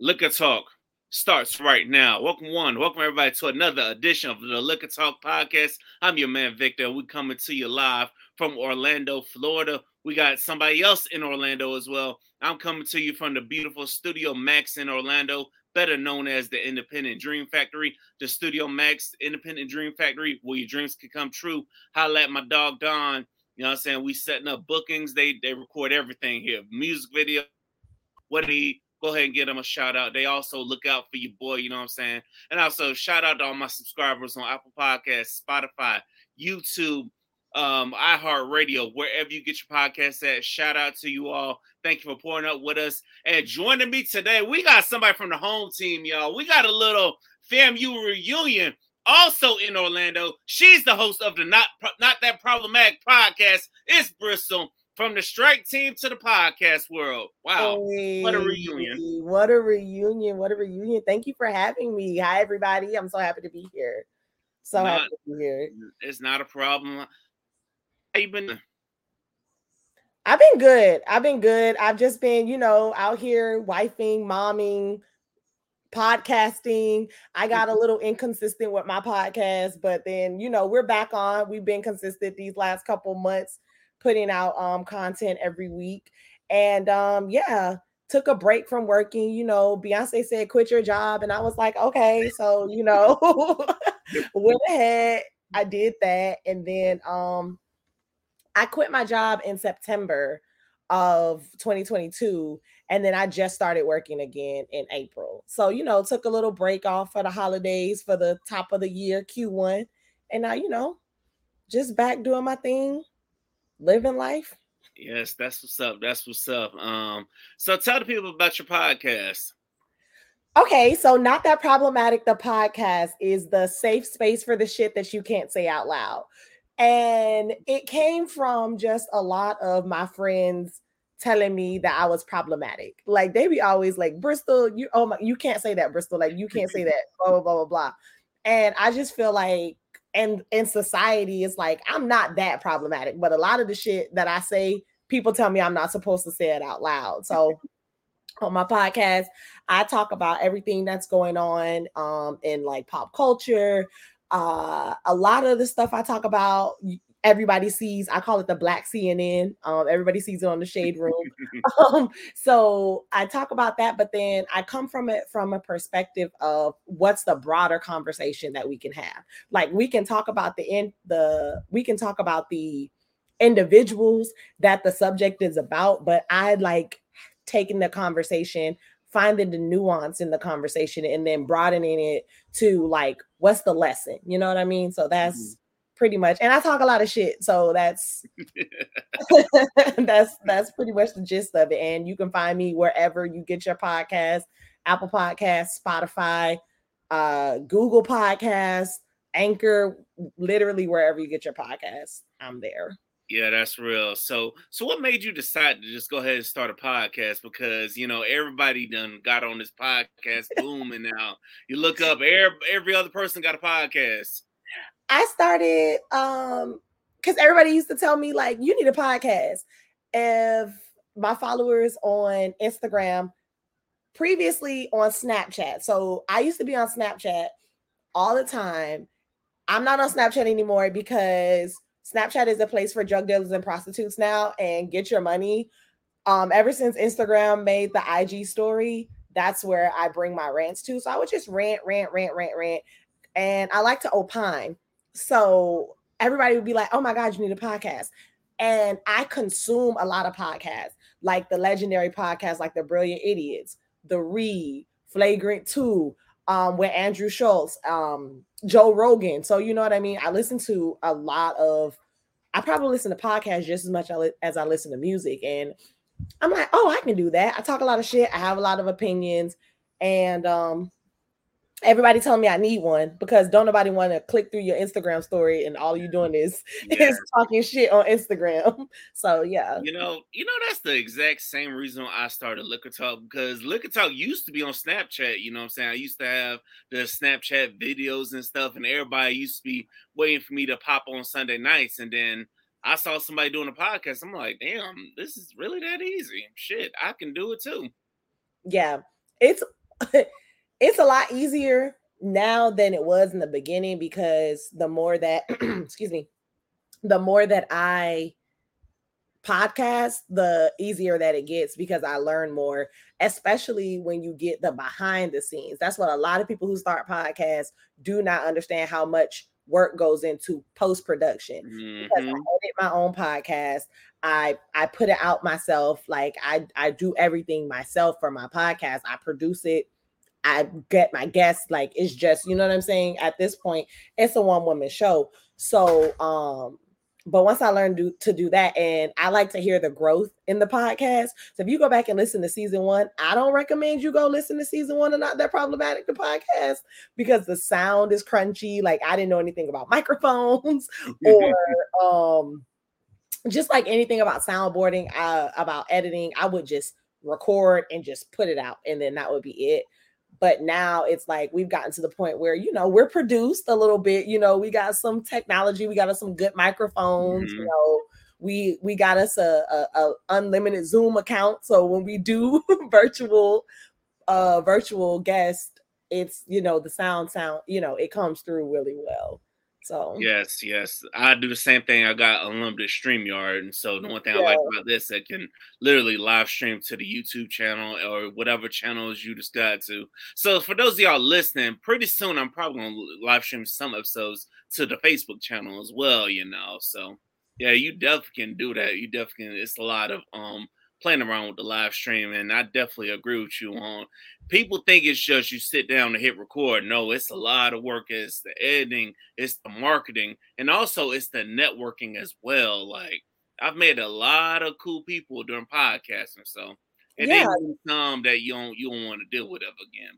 Liquor Talk starts right now. Welcome everybody to another edition of the Liquor Talk podcast. I'm your man Victor. We're coming to you live from Orlando, Florida. We got somebody else in Orlando as well. I'm coming to you from the beautiful Studio Max in Orlando, better known as the Independent Dream Factory. The Studio Max Independent Dream Factory, where your dreams can come true. Holla at my dog Don. You know what I'm saying? We setting up bookings. They record everything here. Music video. Go ahead and give them a shout out. They also look out for your boy. You know what I'm saying? And also shout out to all my subscribers on Apple Podcasts, Spotify, YouTube, iHeartRadio, wherever you get your podcasts at. Shout out to you all. Thank you for pouring up with us. And joining me today, we got somebody from the home team, y'all. We got a little FAMU reunion. Also in Orlando, she's the host of the Not That Problematic podcast. It's Brystal, from the strike team to the podcast world. Wow, hey, what a reunion. What a reunion, what a reunion. Thank you for having me. Hi, everybody. I'm so happy to be here. Happy to be here. It's not a problem. How you been? I've been good. I've just been, out here wifing, momming, podcasting. I got a little inconsistent with my podcast, but then we're back on. We've been consistent these last couple months, putting out content every week, and took a break from working. Beyonce said quit your job, and I was like, okay, so went ahead. I did that, and then I quit my job in September of 2022, and then I just started working again in April. So took a little break off for the holidays, for the top of the year Q1, and now just back doing my thing, living life. Yes, that's what's up. So tell the people about your podcast. Okay, so Not That Problematic, the podcast, is the safe space for the shit that you can't say out loud. And it came from just a lot of my friends telling me that I was problematic. Like, they be always like, Brystal, you can't say that, Brystal. Like, you can't say that, blah, blah, blah, blah, blah. And I just feel like, and in society, it's like, I'm not that problematic, but a lot of the shit that I say, people tell me I'm not supposed to say it out loud. So on my podcast, I talk about everything that's going on in like pop culture. A lot of the stuff I talk about, everybody sees. I call it the Black CNN. Everybody sees it on The Shade Room. So I talk about that, but then I come from it from a perspective of what's the broader conversation that we can have. Like, we can talk about the individuals that the subject is about, but I like taking the conversation, finding the nuance in the conversation, and then broadening it to like, what's the lesson? You know what I mean? So that's pretty much, and I talk a lot of shit. So that's pretty much the gist of it. And you can find me wherever you get your podcast, Apple Podcasts, Spotify, Google Podcasts, Anchor, literally wherever you get your podcast, I'm there. Yeah, that's real. So what made you decide to just go ahead and start a podcast? Because, everybody done got on this podcast boom, and now you look up, every other person got a podcast. I started, because everybody used to tell me, like, you need a podcast. If my followers on Instagram, previously on Snapchat. So I used to be on Snapchat all the time. I'm not on Snapchat anymore because Snapchat is a place for drug dealers and prostitutes now, and get your money. Ever since Instagram made the IG story, that's where I bring my rants to. So I would just rant. And I like to opine. So everybody would be like, oh my God, you need a podcast. And I consume a lot of podcasts, like the legendary podcasts, like the Brilliant Idiots, The Read, Flagrant 2, with Andrew Schultz, Joe Rogan. So you know what I mean? I probably listen to podcasts just as much as I listen to music. And I'm like, oh, I can do that. I talk a lot of shit. I have a lot of opinions. And everybody telling me I need one, because don't nobody want to click through your Instagram story and all you doing is talking shit on Instagram. So yeah. That's the exact same reason I started Liquor Talk, because Liquor Talk used to be on Snapchat. You know what I'm saying? I used to have the Snapchat videos and stuff, and everybody used to be waiting for me to pop on Sunday nights. And then I saw somebody doing a podcast. I'm like, damn, this is really that easy. Shit, I can do it too. Yeah. It's it's a lot easier now than it was in the beginning, because the more that, excuse me, the more that I podcast, the easier that it gets, because I learn more, especially when you get the behind the scenes. That's what a lot of people who start podcasts do not understand, how much work goes into post-production. Mm-hmm. Because I edit my own podcast, I put it out myself, like I do everything myself for my podcast. I produce it, I get my guests, like it's just, you know what I'm saying? At this point, it's a one-woman show. So but once I learned to do that, and I like to hear the growth in the podcast. So if you go back and listen to season one, I don't recommend you go listen to season one and Not That Problematic, the podcast, because the sound is crunchy. Like I didn't know anything about microphones or just like anything about soundboarding, about editing. I would just record and just put it out, and then that would be it. But now it's like we've gotten to the point where, you know, we're produced a little bit. You know, we got some technology. We got us some good microphones. Mm-hmm. You know, we got us a unlimited Zoom account. So when we do virtual guest, it's, you know, the sound, you know, it comes through really well. So yes, I do the same thing. I got unlimited StreamYard, and so the one thing I like about this, I can literally live stream to the YouTube channel or whatever channels you subscribe to. So for those of y'all listening, pretty soon I'm probably gonna live stream some episodes to the Facebook channel as well. You know, so yeah, you definitely can do that. You definitely can. It's a lot of playing around with the live stream, and I definitely agree with you on. People think it's just you sit down and hit record. No, it's a lot of work. It's the editing, it's the marketing, and also it's the networking as well. Like I've met a lot of cool people during podcasting, so and then some that you don't want to deal with ever again.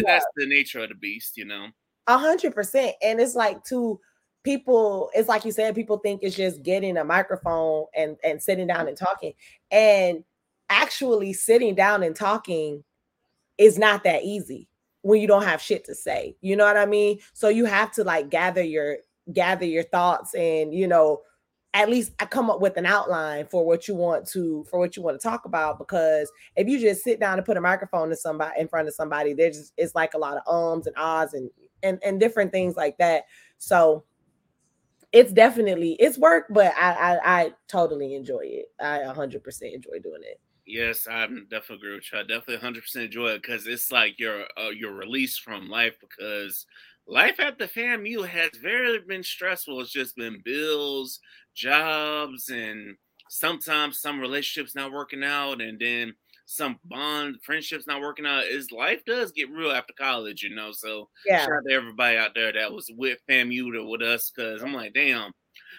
But that's the nature of the beast, you know. 100%, and it's like to people. It's like you said, people think it's just getting a microphone and sitting down and talking, and actually sitting down and talking is not that easy when you don't have shit to say. You know what I mean? So you have to like gather your thoughts, and, you know, at least I come up with an outline for what you want to talk about. Because if you just sit down and put a microphone to somebody in front of somebody, it's like a lot of ums and ahs and different things like that. So it's definitely, it's work, but I totally enjoy it. I 100% enjoy doing it. Yes, I definitely agree with you. I definitely 100% enjoy it, because it's like your release from life, because life at the FAMU has very been stressful. It's just been bills, jobs, and sometimes some relationships not working out, and then some friendships not working out. Is life does get real after college, you know? So shout out to everybody out there that was with FAMU to with us, because I'm like, damn.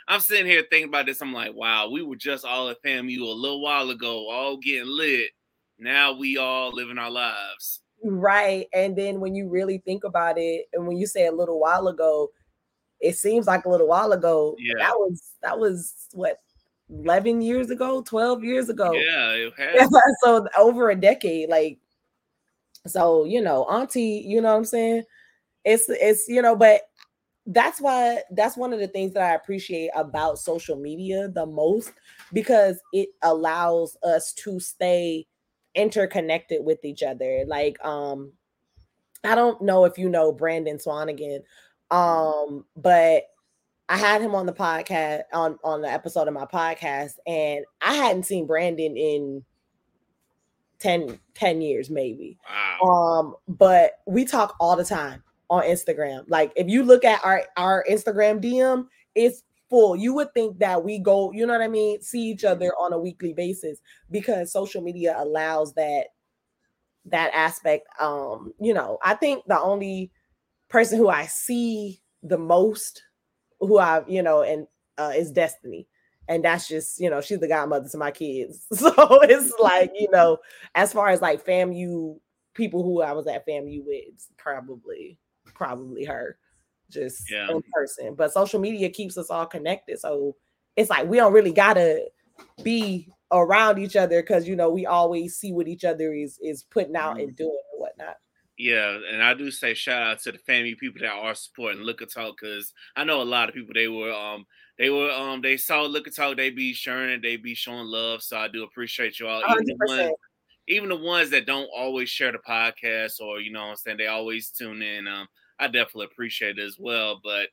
I'm sitting here thinking about this. I'm like, wow, we were just all at FAMU a little while ago, all getting lit. Now we all living our lives. Right. And then when you really think about it, and when you say a little while ago, it seems like a little while ago. Yeah. That was what, 11 years ago, 12 years ago. Yeah, it has. So over a decade, like, so, you know, auntie, you know what I'm saying? It's, you know, but that's why, that's one of the things that I appreciate about social media the most, because it allows us to stay interconnected with each other. Like, I don't know if you know Brandon Swanigan, but I had him on the podcast, on the episode of my podcast, and I hadn't seen Brandon in 10 years, maybe. Wow. But we talk all the time on Instagram. Like if you look at our Instagram DM, it's full. You would think that we go, you know what I mean, see each other on a weekly basis, because social media allows that aspect. You know, I think the only person who I see the most, who I, you know, and is Destiny. And that's just, you know, she's the godmother to my kids. So it's like, you know, as far as like FAMU people who I was at FAMU with, it's probably her, just in person. But social media keeps us all connected, so it's like we don't really gotta be around each other, because, you know, we always see what each other is putting out and doing and whatnot. Yeah, and I do say shout out to the family people that are supporting Liquor Talk, because I know a lot of people, they were they saw Liquor Talk, they be sharing it, they be showing love, so I do appreciate you all. 100%. even the ones that don't always share the podcast or, you know what I'm saying, they always tune in. I definitely appreciate it as well. But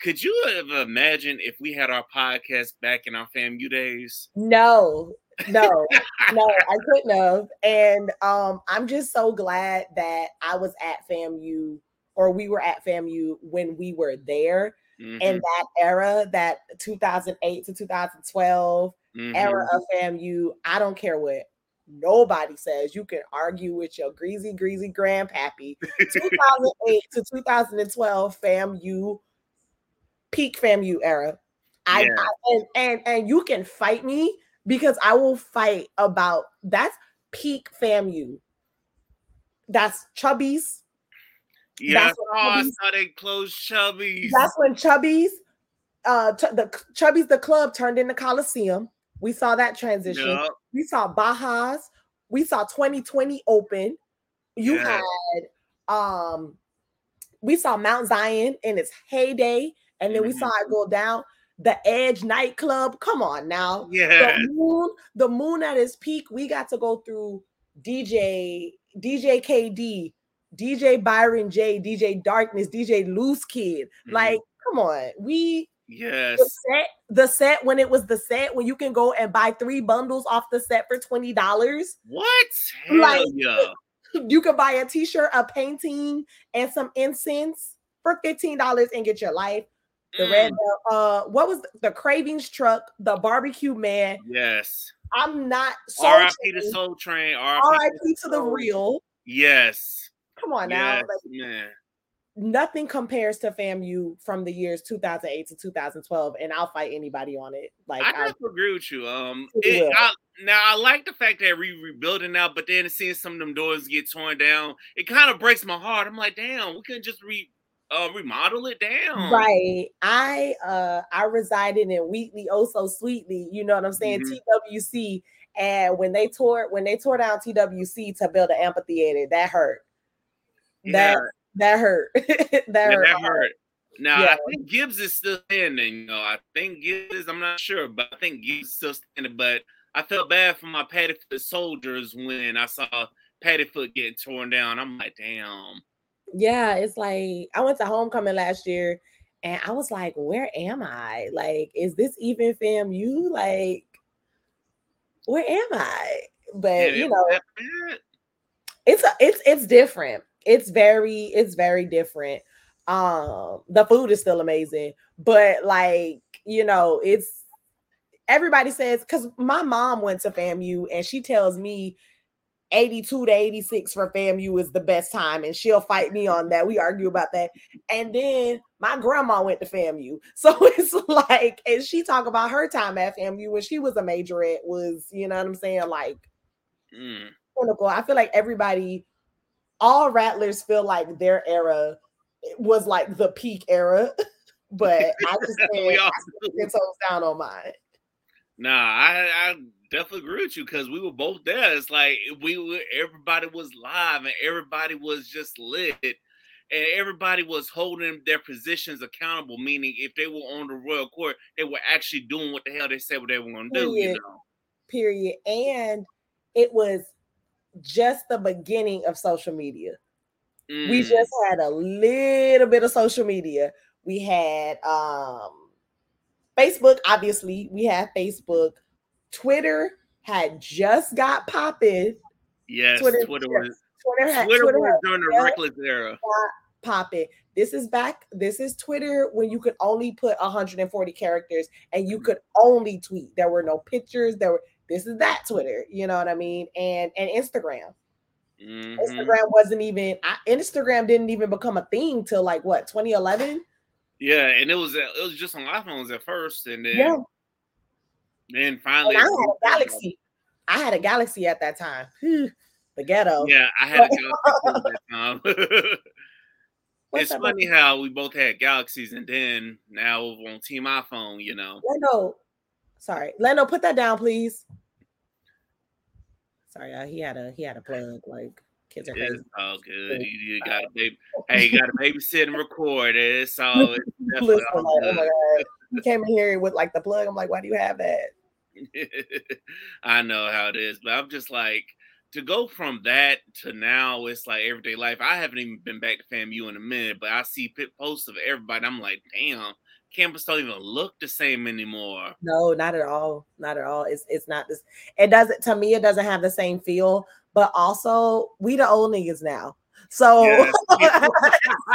could you have imagined if we had our podcast back in our FAMU days? No, I couldn't have. And I'm just so glad that I was at FAMU, or we were at FAMU when we were there. Mm-hmm. And that era, that 2008 to 2012 mm-hmm. era of FAMU, I don't care what nobody says. You can argue with your greasy grandpappy. 2008 to 2012 FAMU, peak FAMU era. And you can fight me, because I will fight about that's peak FAMU. That's Chubbies. Yes, I saw they closed Chubbies. That's when Chubbies, the club turned into Coliseum. We saw that transition. Yep. We saw Baja's. We saw 2020 open. We saw Mount Zion in its heyday, and then we saw it go down. The Edge nightclub. Come on now. Yeah. The moon at its peak. We got to go through DJ KD, DJ Byron J, DJ Darkness, DJ Loose Kid. Mm-hmm. Like, come on. The set when it was the set, when you can go and buy 3 bundles off the set for $20. What? Hell like, yeah. You could buy a t-shirt, a painting, and some incense for $15 and get your life. The red, what was the Cravings truck? The barbecue man. Yes, I'm not. R.I.P. to Soul Train. R.I.P. to the real. Yes. Come on now, nothing compares to FAMU from the years 2008 to 2012, and I'll fight anybody on it. Like I have to agree with you. I like the fact that we're rebuilding now, but then seeing some of them doors get torn down, it kind of breaks my heart. I'm like, damn, we couldn't just remodel it down. Right. I resided in Wheatley, oh so sweetly, you know what I'm saying? Mm-hmm. TWC. And when they tore down TWC to build an amphitheater, that hurt. That hurt. Now yeah. I think Gibbs is still standing, you know. I'm not sure, but I think Gibbs is still standing. But I felt bad for my Paddy Foot soldiers when I saw Paddy Foot getting torn down. I'm like, damn. Yeah, it's like I went to homecoming last year and I was like, where am I? Like, is this even FAMU? Like, where am I? But you know, it's different. It's very different. The food is still amazing, but like, you know, it's everybody says, because my mom went to FAMU and she tells me 82 to 86 for FAMU is the best time, and she'll fight me on that. We argue about that. And then my grandma went to FAMU, so it's like, and she talk about her time at FAMU when she was a majorette was, you know what I'm saying, like pinnacle. I feel like everybody, all Rattlers feel like their era was like the peak era, but I just said I put your toes down on mine. Nah, I definitely agree with you, because we were both there. It's like everybody was live and everybody was just lit and everybody was holding their positions accountable. Meaning, if they were on the royal court, they were actually doing what the hell they said what they were going to do. You know. Period. And it was just the beginning of social media. We just had a little bit of social media. We had Facebook. Obviously, we had Facebook. Twitter had just got popping. Yes, Twitter was during the reckless era. Popping. This is back. This is Twitter when you could only put 140 characters and you could only tweet. There were no pictures. This is that Twitter. You know what I mean? And Instagram. Mm-hmm. Instagram wasn't even. Instagram didn't even become a thing till like what 2011. Yeah, and it was just on iPhones at first, and then. Yeah. Then finally, and I had a Galaxy. I had a Galaxy at that time. The ghetto. Yeah, I had a Galaxy at that time. It's funny how we both had Galaxies, and then now we're on Team iPhone. You know, Lando, put that down, please. Sorry, he had a plug. Like kids are crazy. It's all good. You got you got to babysit and record it. So it's definitely all good. Oh my God. You came in here with like the plug. I'm like, why do you have that? I know how it is, but I'm just like, to go from that to now, it's like everyday life. I haven't even been back to FAMU in a minute, but I see posts of everybody. I'm like, damn, campus don't even look the same anymore. No, not at all. Not at all. It's not this. It doesn't, to me, it doesn't have the same feel, but also we the old niggas now. So, yes.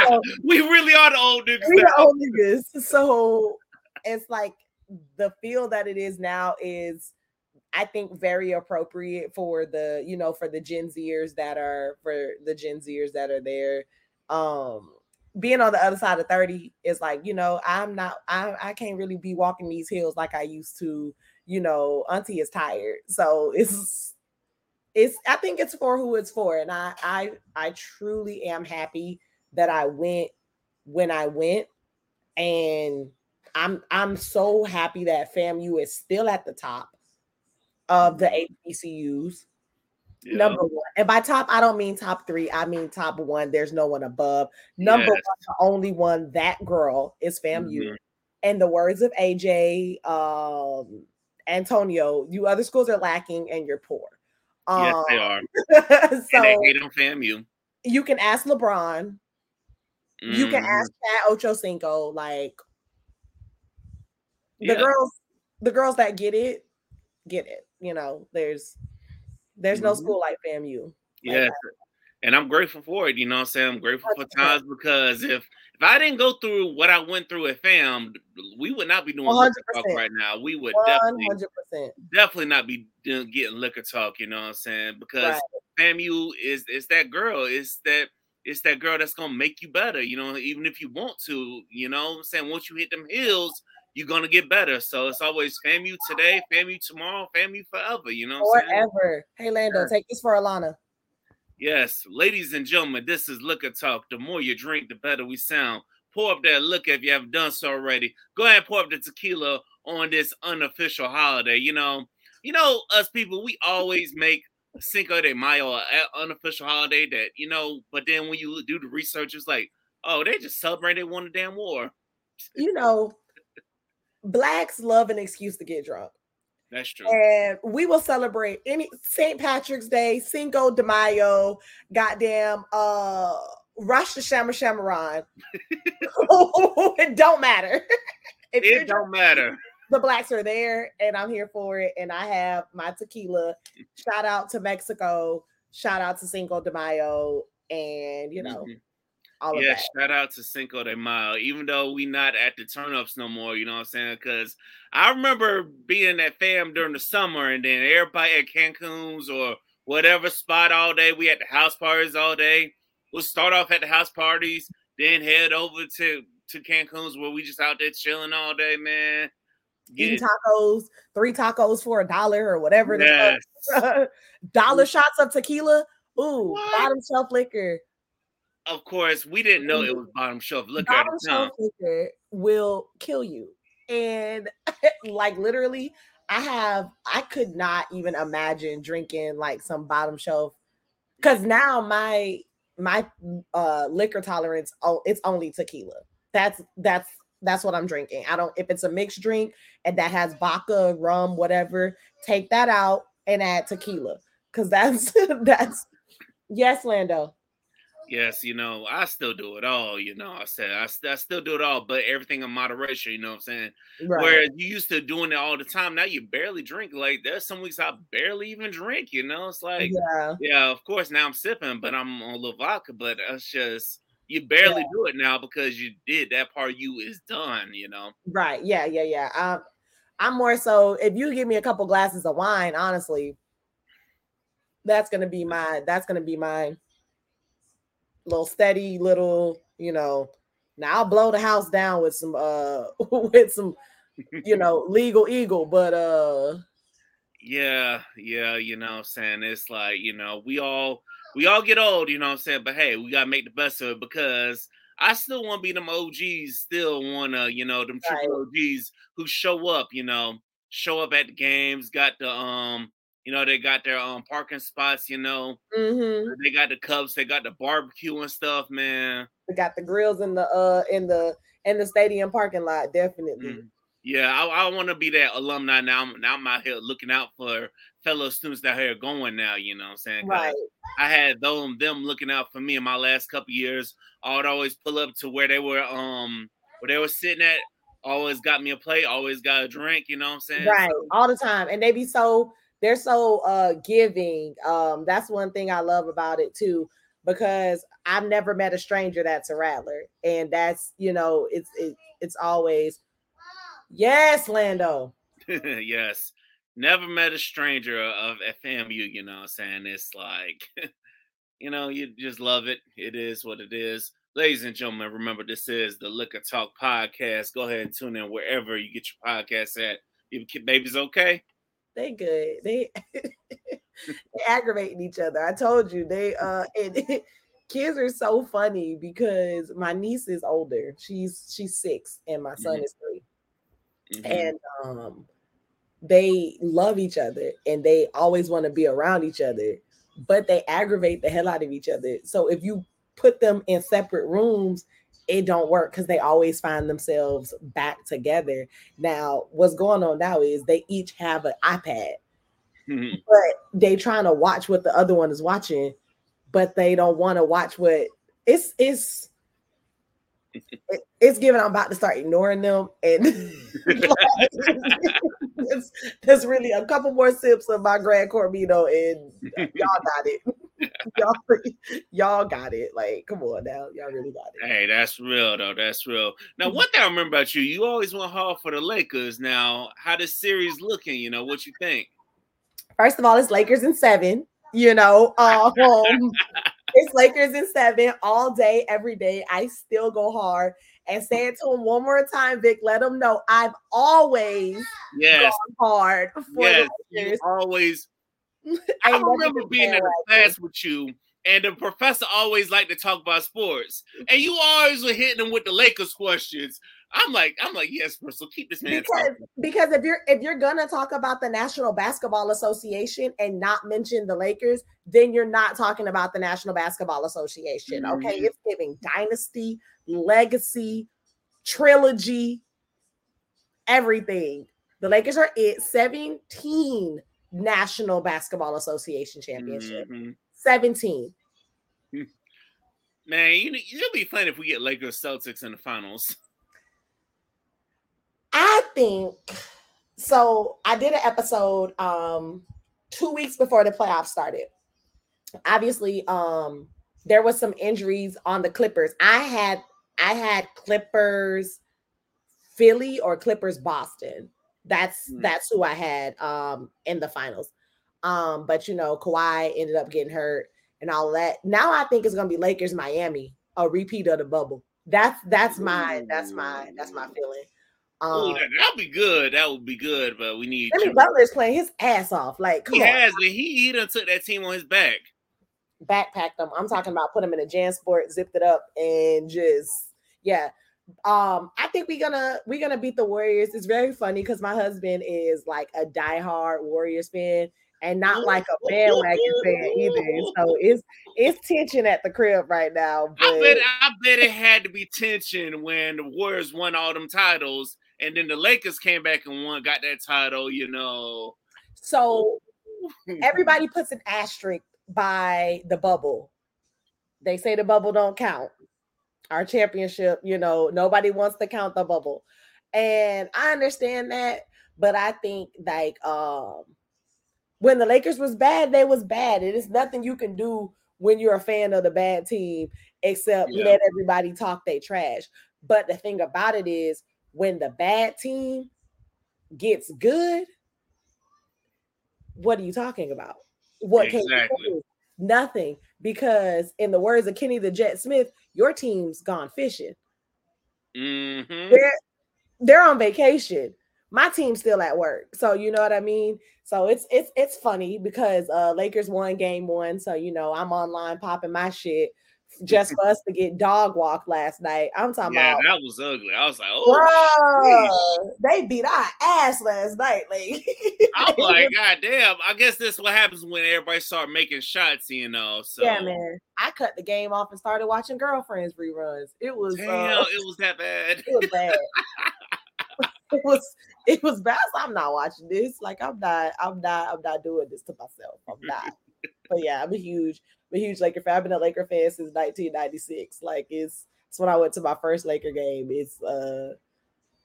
So we really are the old niggas. We the old niggas. So it's like the feel that it is now is, I think, very appropriate for the, you know, for the Gen Zers that are, for the Gen Zers that are there. Being on the other side of 30 is like, you know, I can't really be walking these hills like I used to, you know, auntie is tired. So it's I think it's for who it's for. And I truly am happy that I went when I went, and I'm so happy that FAMU is still at the top of the HBCUs. Yeah. Number one. And by top, I don't mean top three. I mean top one. There's no one above. Number one, the only one, that girl is FAMU. Mm-hmm. And the words of AJ, Antonio, you other schools are lacking and you're poor. Yes, they are. So and they hate on FAMU. You can ask LeBron. Mm-hmm. You can ask Chad Ochocinco. Like, the girls that get it. You know, there's no school like FAMU. Yes. And I'm grateful for it. You know what I'm saying? I'm grateful for times, because if I didn't go through what I went through at FAM, we would not be doing Liquor Talk right now. We would 100%. definitely not be getting Liquor Talk. You know what I'm saying? Because FAMU is that girl. It's that girl that's going to make you better. You know, even if you want to, you know what I'm saying? Once you hit them hills, you're going to get better. So it's always FAMU today, FAMU tomorrow, FAMU forever, you know what I'm saying? Forever. Hey, Lando, Take this for Alana. Yes. Ladies and gentlemen, this is Liquor Talk. The more you drink, the better we sound. Pour up that liquor if you haven't done so already. Go ahead and pour up the tequila on this unofficial holiday. You know, us people, we always make Cinco de Mayo an unofficial holiday that, you know, but then when you do the research, it's like, oh, they just celebrated won the damn war. You know, Blacks love an excuse to get drunk. That's true. And we will celebrate any St. Patrick's Day, Cinco de Mayo, goddamn Rosh Hashanah Shamaran. It don't matter. It don't matter. The Blacks are there, and I'm here for it, and I have my tequila. Shout out to Mexico. Shout out to Cinco de Mayo, and, you know, shout out to Cinco de Mayo, even though we not at the turn-ups no more, you know what I'm saying? Because I remember being at FAM during the summer, and then everybody at Cancun's or whatever spot all day. We had the house parties all day. We'll start off at the house parties, then head over to Cancun's, where we just out there chilling all day, man. Eating tacos, 3 tacos for $1 or whatever. Yes. $1 shots of tequila. Ooh, what? Bottom shelf liquor. Of course, we didn't know it was bottom shelf liquor at the time. Bottom shelf liquor will kill you. And like, literally, I could not even imagine drinking like some bottom shelf, because now my liquor tolerance, it's only tequila. That's what I'm drinking. I don't, if it's a mixed drink and that has vodka, rum, whatever, take that out and add tequila. Cause that's yes, Lando. Yes, you know, I still do it all, you know, I said, I still do it all, but everything in moderation, you know what I'm saying? Right. Whereas you used to doing it all the time, now you barely drink. Like, there's some weeks I barely even drink, you know? It's like, yeah, of course, now I'm sipping, but I'm on a little vodka, but it's just, you barely do it now, because you did, that part of you is done, you know? Right, yeah. I'm more so, if you give me a couple glasses of wine, honestly, that's going to be my little steady little, you know, now I'll blow the house down with some you know, legal eagle, but yeah, you know what I'm saying? It's like, you know, we all get old, you know what I'm saying? But hey, we gotta make the best of it, because I still wanna be them OGs, still wanna, you know, them triple OGs who show up at the games, got the you know, they got their parking spots, you know. Mm-hmm. They got the cups, they got the barbecue and stuff, man. They got the grills in the stadium parking lot, definitely. Mm-hmm. Yeah, I want to be that alumni now. Now I'm out here looking out for fellow students that are going now, you know what I'm saying? Right. I had them looking out for me in my last couple years. I would always pull up to where they were sitting at, always got me a plate, always got a drink, you know what I'm saying? Right, so, all the time. And they be so, they're so giving. That's one thing I love about it too, because I've never met a stranger that's a rattler. And that's, you know, it's always, yes, Lando. Yes. Never met a stranger of FAMU, you know what I'm saying? It's like, you know, you just love it. It is what it is. Ladies and gentlemen, remember, this is the Liquor Talk podcast. Go ahead and tune in wherever you get your podcasts at. Babies okay? They good. They aggravating each other. I told you. And kids are so funny because my niece is older. She's 6 and my son is 3. Mm-hmm. And they love each other and they always want to be around each other, but they aggravate the hell out of each other. So if you put them in separate rooms, it don't work because they always find themselves back together. Now, what's going on now is they each have an iPad, mm-hmm. but they trying to watch what the other one is watching, but they don't want to watch what it's. It's given I'm about to start ignoring them, and there's really a couple more sips of my Grand Corbino, and y'all got it. Y'all got it. Like, come on now, y'all really got it. Hey, that's real though. That's real. Now, one thing I remember about you always went hard for the Lakers. Now, how this series looking? You know, what you think? First of all, it's Lakers in 7. You know, it's Lakers in 7 all day, every day. I still go hard. And say it to him one more time, Vic. Let him know I've always gone hard for the Lakers. Always. I remember being in a class with you, and the professor always liked to talk about sports. And you always were hitting him with the Lakers questions. I'm like, yes, Brystal, keep this man talking. Because if you're gonna talk about the National Basketball Association and not mention the Lakers, then you're not talking about the National Basketball Association. Mm-hmm. Okay, it's giving dynasty, legacy, trilogy, everything. The Lakers are at 17 National Basketball Association championship. Mm-hmm. 17. Man, you'll be fun if we get Lakers Celtics in the finals. I think so. I did an episode 2 weeks before the playoffs started. Obviously, there was some injuries on the Clippers. I had Clippers Philly or Clippers Boston. That's who I had in the finals. But you know, Kawhi ended up getting hurt and all that. Now I think it's gonna be Lakers Miami, a repeat of the bubble. That's my feeling. That'll be good. That would be good, but we need. Jimmy Butler's playing his ass off. Like, come on. He done took that team on his back. Backpacked them. I'm talking about put him in a JanSport, zipped it up, and just yeah. I think we're gonna beat the Warriors. It's very funny because my husband is like a diehard Warriors fan and not like a bandwagon fan either. So it's tension at the crib right now. But... I bet it had to be tension when the Warriors won all them titles. And then the Lakers came back and got that title, you know. So everybody puts an asterisk by the bubble. They say the bubble don't count. Our championship, you know, nobody wants to count the bubble. And I understand that, but I think like when the Lakers was bad, they was bad. It is nothing you can do when you're a fan of the bad team except let everybody talk they trash. But the thing about it is when the bad team gets good, what are you talking about? What can you do? Nothing. Because in the words of Kenny the Jet Smith, your team's gone fishing. Mm-hmm. They're on vacation. My team's still at work. So you know what I mean? So it's funny because Lakers won game 1. So, you know, I'm online popping my shit just for us to get dog walked last night. I'm talking about. Yeah, that was ugly. I was like, oh, bro, they beat our ass last night. Like, I'm like, God damn. I guess this is what happens when everybody start making shots, you know. So. Yeah, man. I cut the game off and started watching Girlfriends reruns. It was. Damn, it was that bad. It was bad. It was bad. I'm not watching this. Like I'm not doing this to myself. I'm not. But yeah, I'm a huge Laker fan. I've been a Laker fan since 1996. Like it's when I went to my first Laker game. It's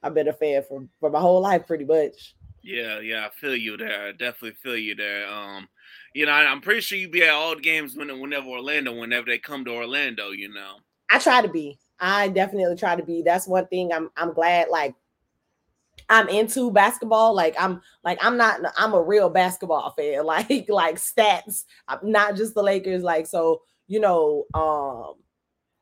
I've been a fan for my whole life pretty much. Yeah, I feel you there. I definitely feel you there. I'm pretty sure you be at all the games whenever they come to Orlando, you know. I try to be. I definitely try to be. That's one thing I'm glad, like, I'm into basketball. Like I'm a real basketball fan. Like stats, I'm not just the Lakers. Like, so, you know,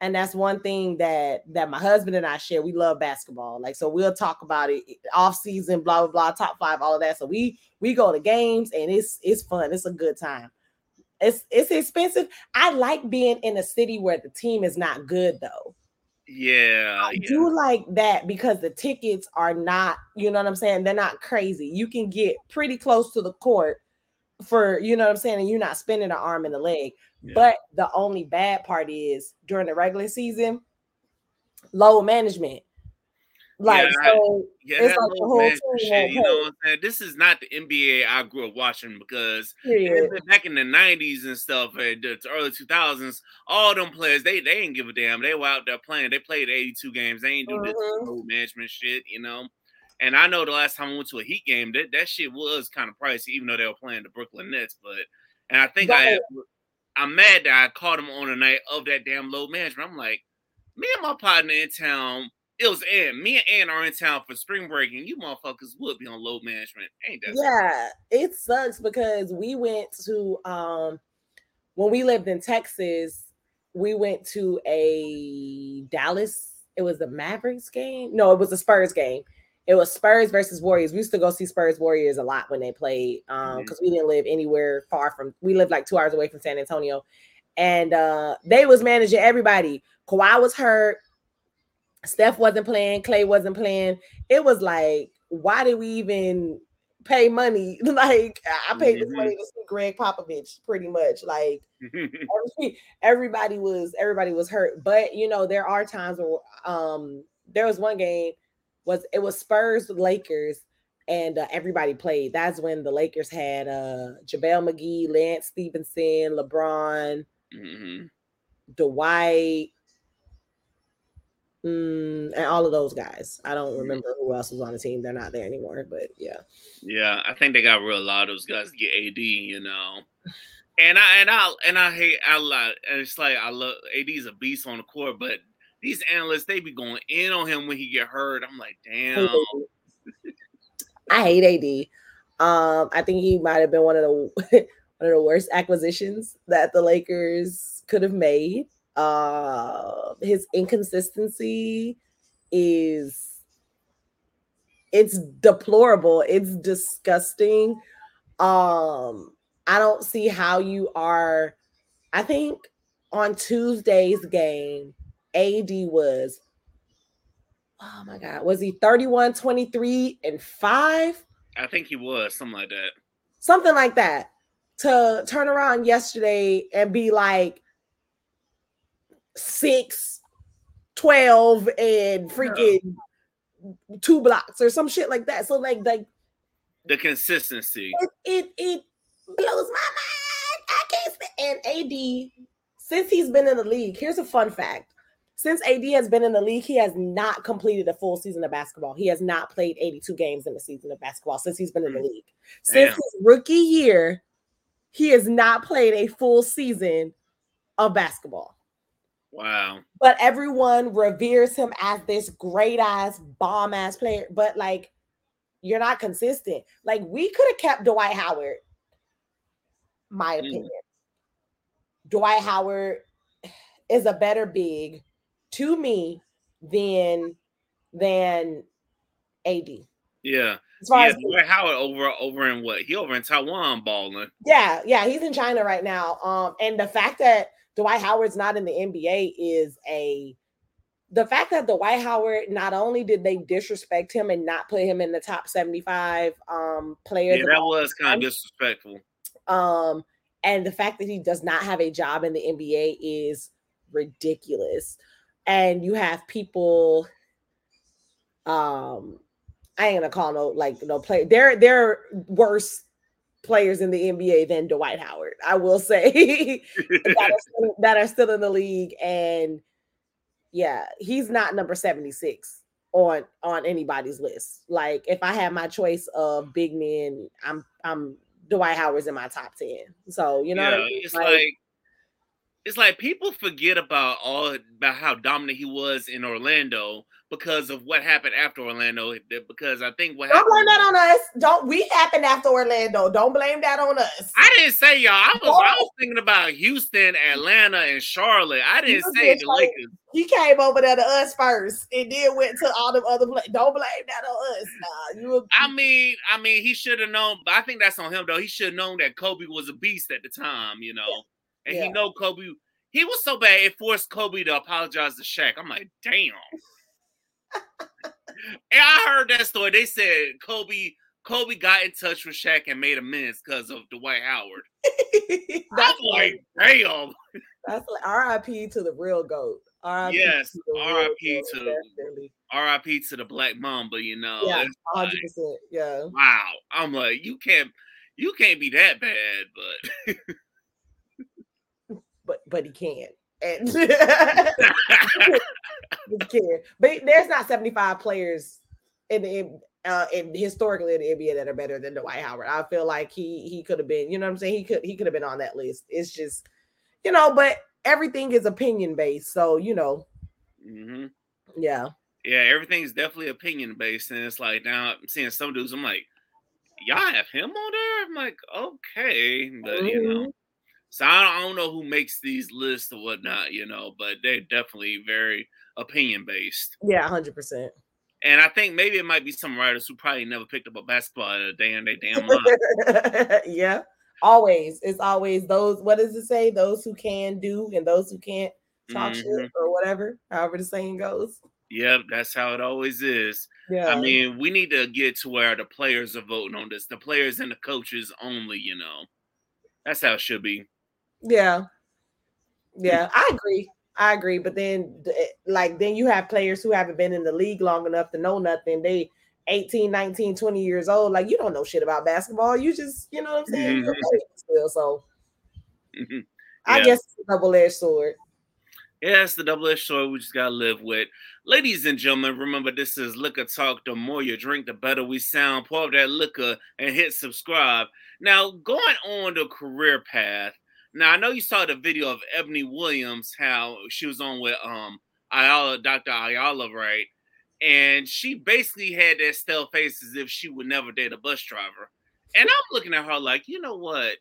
and that's one thing that my husband and I share. We love basketball. Like, so we'll talk about it off season, blah, blah, blah, top five, all of that. So we go to games and it's fun. It's a good time. It's expensive. I like being in a city where the team is not good though. Yeah. I do like that because the tickets are not, you know what I'm saying? They're not crazy. You can get pretty close to the court for, you know what I'm saying? And you're not spending an arm and a leg. Yeah. But the only bad part is during the regular season, low management. Like, yeah, so it's like the whole thing. You know what I'm saying? This is not the NBA I grew up watching because back in the 90s and stuff, and the early 2000s, all them players, they ain't give a damn. They were out there playing. They played 82 games. They ain't do this whole management shit, you know? And I know the last time I went to a Heat game, that shit was kind of pricey, even though they were playing the Brooklyn Nets. And I think I'm mad that I caught them on the night of that damn low management. I'm like, me and my partner in town, it was Ann. Me and Ann are in town for spring break, and you motherfuckers would be on low management. Ain't that? Yeah, it sucks because we went to when we lived in Texas, we went to a Dallas. It was the Mavericks game. No, it was the Spurs game. It was Spurs versus Warriors. We used to go see Spurs Warriors a lot when they played because we didn't live anywhere far from. We lived like 2 hours away from San Antonio, and they was managing everybody. Kawhi was hurt. Steph wasn't playing. Clay wasn't playing. It was like, why did we even pay money? Like, I paid this money to see Greg Popovich, pretty much. Like, everybody was hurt. But you know, there are times where there was one game. It was Spurs with Lakers, and everybody played. That's when the Lakers had JaVale McGee, Lance Stevenson, LeBron, Dwight, and all of those guys. I don't remember who else was on the team. They're not there anymore, but yeah. Yeah, I think they got real loud. Those guys to get AD, you know. And I hate a lot. And it's like I love AD's a beast on the court, but. These analysts, they be going in on him when he get hurt. I'm like, damn. I hate AD. I think he might have been one of the worst acquisitions that the Lakers could have made. His inconsistency it's deplorable. It's disgusting. I don't see how you are. I think on Tuesday's game, AD was, oh my God, was he 31, 23, and 5? I think he was, something like that. Something like that. To turn around yesterday and be like 6, 12, and freaking 2 blocks or some shit like that. So like the consistency. It blows my mind. I can't stand AD. Since he's been in the league, here's a fun fact. Since AD has been in the league, he has not completed a full season of basketball. He has not played 82 games in a season of basketball since he's been in the league. Since his rookie year, he has not played a full season of basketball. Wow. But everyone reveres him as this great-ass, bomb-ass player. But, like, you're not consistent. Like, we could have kept Dwight Howard, my opinion. Dwight Howard is a better big to me than AD. Yeah. As far as Dwight Howard over in what? He over in Taiwan balling. Yeah, he's in China right now. And the fact that Dwight Howard's not in the NBA the fact that Dwight Howard, not only did they disrespect him and not put him in the top 75 players. Yeah, that was kind of disrespectful. And the fact that he does not have a job in the NBA is ridiculous. And you have people I ain't gonna call no player. They're worse players in the NBA than Dwight Howard, I will say, that are still in the league. And yeah, he's not number 76 on anybody's list. Like, if I had my choice of big men, I'm Dwight Howard's in my top 10. So, you know what I mean? It's like people forget about how dominant he was in Orlando because of what happened after Orlando. Because I think what happened. Don't blame that on us. We happened after Orlando. Don't blame that on us. I didn't say y'all. I was thinking about Houston, Atlanta, and Charlotte. I didn't say the Lakers. He came over there to us first and then went to all the other places. Don't blame that on us. Nah, I mean, he should have known. But I think that's on him, though. He should have known that Kobe was a beast at the time, you know. Yeah. And he know Kobe. He was so bad, it forced Kobe to apologize to Shaq. I'm like, damn. And I heard that story. They said Kobe got in touch with Shaq and made amends because of Dwight Howard. That's like, damn. That's like RIP to the real GOAT. RIP. Yes, RIP to the Black Mamba, you know. Yeah, 100%. Like, yeah. Wow. I'm like, you can't be that bad, but... But he can. And he can. But there's not 75 players in historically in the NBA that are better than Dwight Howard. I feel like he could have been, you know what I'm saying? He could have been on that list. It's just, you know, but everything is opinion based. So, you know. Mm-hmm. Yeah. Yeah, everything's definitely opinion based. And it's like, now I'm seeing some dudes, I'm like, y'all have him on there? I'm like, okay. But mm-hmm. you know. So I don't know who makes these lists or whatnot, you know, but they're definitely very opinion-based. Yeah, 100%. And I think maybe it might be some writers who probably never picked up a basketball in a day in their damn life. Yeah, always. It's always those, what does it say? Those who can do and those who can't talk shit or whatever, however the saying goes. Yep, that's how it always is. Yeah. I mean, we need to get to where the players are voting on this. The players and the coaches only, you know. That's how it should be. Yeah. Yeah, I agree. But then, then you have players who haven't been in the league long enough to know nothing. They 18, 19, 20 years old. Like, you don't know shit about basketball. You just, you know what I'm saying? Mm-hmm. So, mm-hmm. Yeah. I guess it's a double-edged sword. Yeah, it's the double-edged sword we just got to live with. Ladies and gentlemen, remember, this is Liquor Talk. The more you drink, the better we sound. Pour up that liquor and hit subscribe. Now, going on the career path, now, I know you saw the video of Ebony Williams, how she was on with Iyanla, Dr. Iyanla, right? And she basically had that stale face as if she would never date a bus driver. And I'm looking at her like, you know what?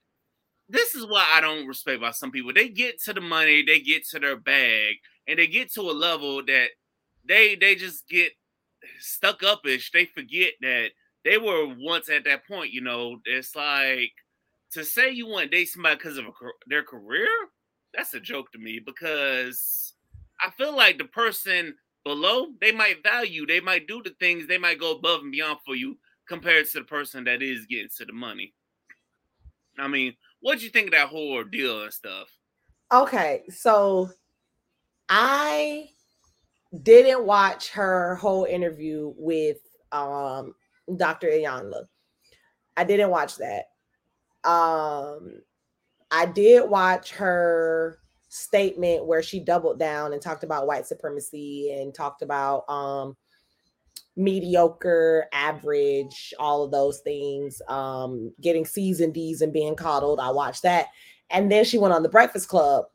This is what I don't respect about some people. They get to the money, they get to their bag, and they get to a level that they just get stuck up-ish. They forget that they were once at that point, you know. It's like, to say you want to date somebody because of their career, that's a joke to me, because I feel like the person below, they might value, they might do the things, they might go above and beyond for you compared to the person that is getting to the money. I mean, what do you think of that whole ordeal and stuff? Okay, so I didn't watch her whole interview with Dr. Iyanla. I didn't watch that. I did watch her statement where she doubled down and talked about white supremacy and talked about mediocre, average, all of those things, getting C's and D's and being coddled. I watched that. And then she went on the Breakfast Club,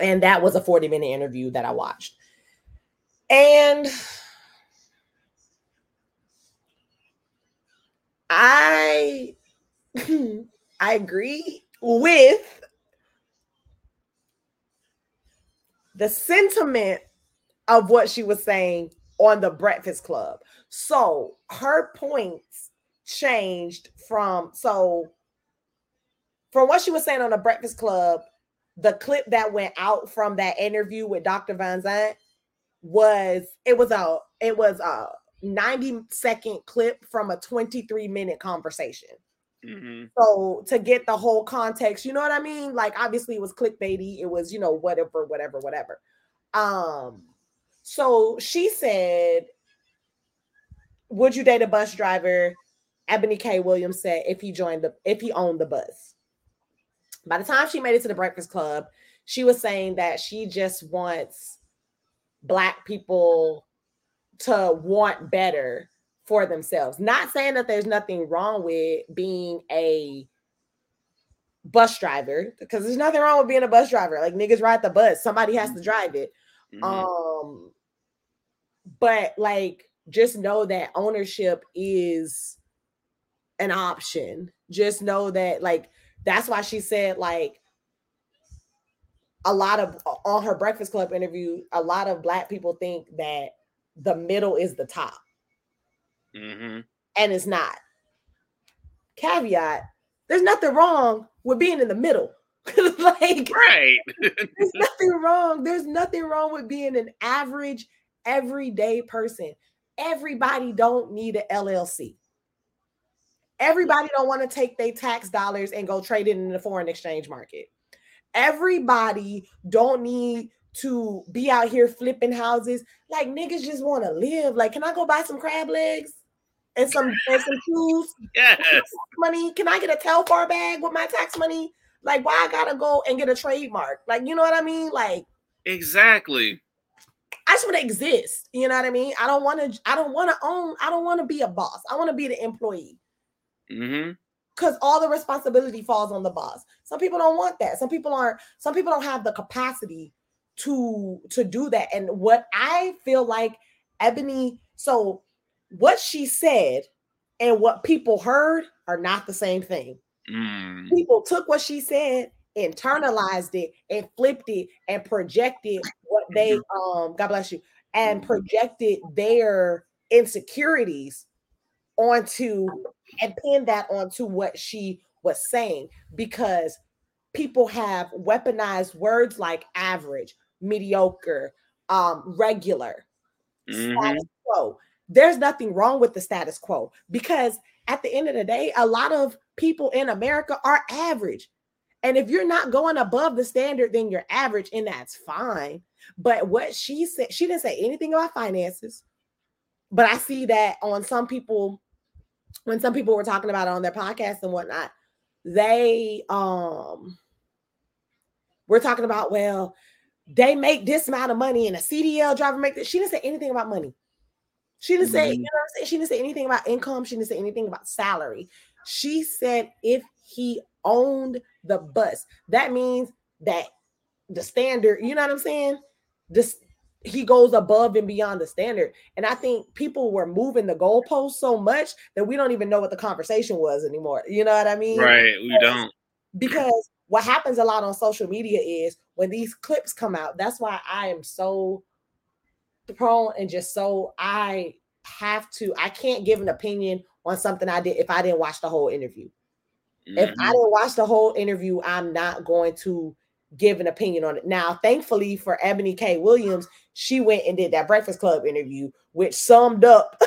and that was a 40-minute interview that I watched. And I agree with the sentiment of what she was saying on the Breakfast Club. So her points changed from what she was saying on the Breakfast Club. The clip that went out from that interview with Dr. Van Zandt was a 90-second clip from a 23-minute conversation. Mm-hmm. So to get the whole context, you know what I mean? Like, obviously it was clickbaity. It was, you know, whatever. So she said would you date a bus driver? Ebony K. Williams said if he owned the bus. By the time she made it to the Breakfast Club, she was saying that she just wants Black people to want better for themselves. Not saying that there's nothing wrong with being a bus driver, because there's nothing wrong with being a bus driver. Like, niggas ride the bus. Somebody has to drive it. Mm-hmm. But like, just know that ownership is an option. Just know that, like, that's why she said, like, a lot of, on her Breakfast Club interview, a lot of Black people think that the middle is the top. Mm-hmm. And it's not. Caveat, there's nothing wrong with being in the middle. Like, right. There's nothing wrong. There's nothing wrong with being an average, everyday person. Everybody don't need an LLC. Everybody don't want to take their tax dollars and go trade it in the foreign exchange market. Everybody don't need to be out here flipping houses. Like, niggas just want to live. Like, can I go buy some crab legs and some shoes? Yes. Money. Can I get a Telfar bag with my tax money? Like, why I gotta go and get a trademark? Like, you know what I mean? Like, exactly. I just want to exist. You know what I mean? I don't want to own. I don't want to be a boss. I want to be the employee. Mm-hmm. Because all the responsibility falls on the boss. Some people don't want that. Some people don't have the capacity to do that. And what I feel like Ebony, so what she said and what people heard are not the same thing. Mm. People took what she said, internalized it, and flipped it, and projected what they, God bless you, and projected their insecurities onto and pin that onto what she was saying, because people have weaponized words like average, mediocre, regular, status quo. There's nothing wrong with the status quo, because at the end of the day, a lot of people in America are average. And if you're not going above the standard, then you're average, and that's fine. But what she said, she didn't say anything about finances. But I see that on some people, when some people were talking about it on their podcast and whatnot, they were talking about, well, they make this amount of money and a CDL driver make this. She didn't say anything about money. She didn't say, you know what I'm saying? She didn't say anything about income. She didn't say anything about salary. She said if he owned the bus, that means that the standard, you know what I'm saying? He goes above and beyond the standard. And I think people were moving the goalposts so much that we don't even know what the conversation was anymore. You know what I mean? Right, we don't. Because what happens a lot on social media is when these clips come out, that's why I am so prone and just so I can't give an opinion on something I did if I didn't watch the whole interview. Mm-hmm. If I didn't watch the whole interview, I'm not going to give an opinion on it. Now, thankfully for Ebony K. Williams, she went and did that Breakfast Club interview, which summed up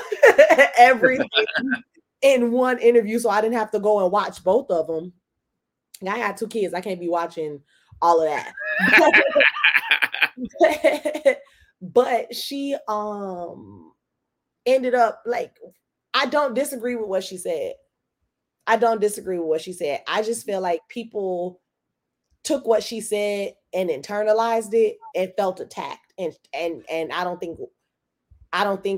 everything in one interview. So I didn't have to go and watch both of them. And I got two kids. I can't be watching all of that. But she ended up, like, I don't disagree with what she said. I just feel like people took what she said and internalized it and felt attacked. And I don't think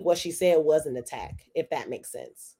what she said was an attack, if that makes sense.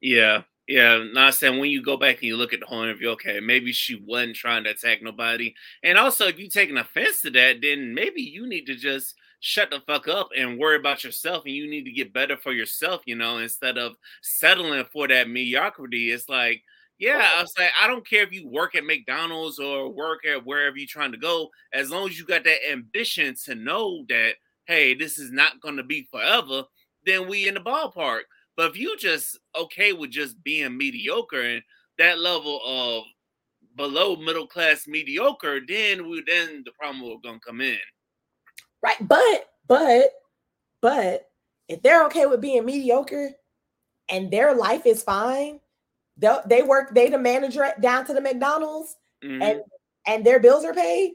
Yeah. Yeah. No, I'm saying when you go back and you look at the whole interview, okay, maybe she wasn't trying to attack nobody. And also, if you take an offense to that, then maybe you need to just shut the fuck up and worry about yourself, and you need to get better for yourself, you know, instead of settling for that mediocrity. It's like, yeah, I was like, I don't care if you work at McDonald's or work at wherever you're trying to go, as long as you got that ambition to know that, hey, this is not going to be forever, then we in the ballpark. But if you just okay with just being mediocre and that level of below middle class mediocre, then the problem will gonna come in. Right, but if they're okay with being mediocre and their life is fine, they the manager down to the McDonald's, and their bills are paid,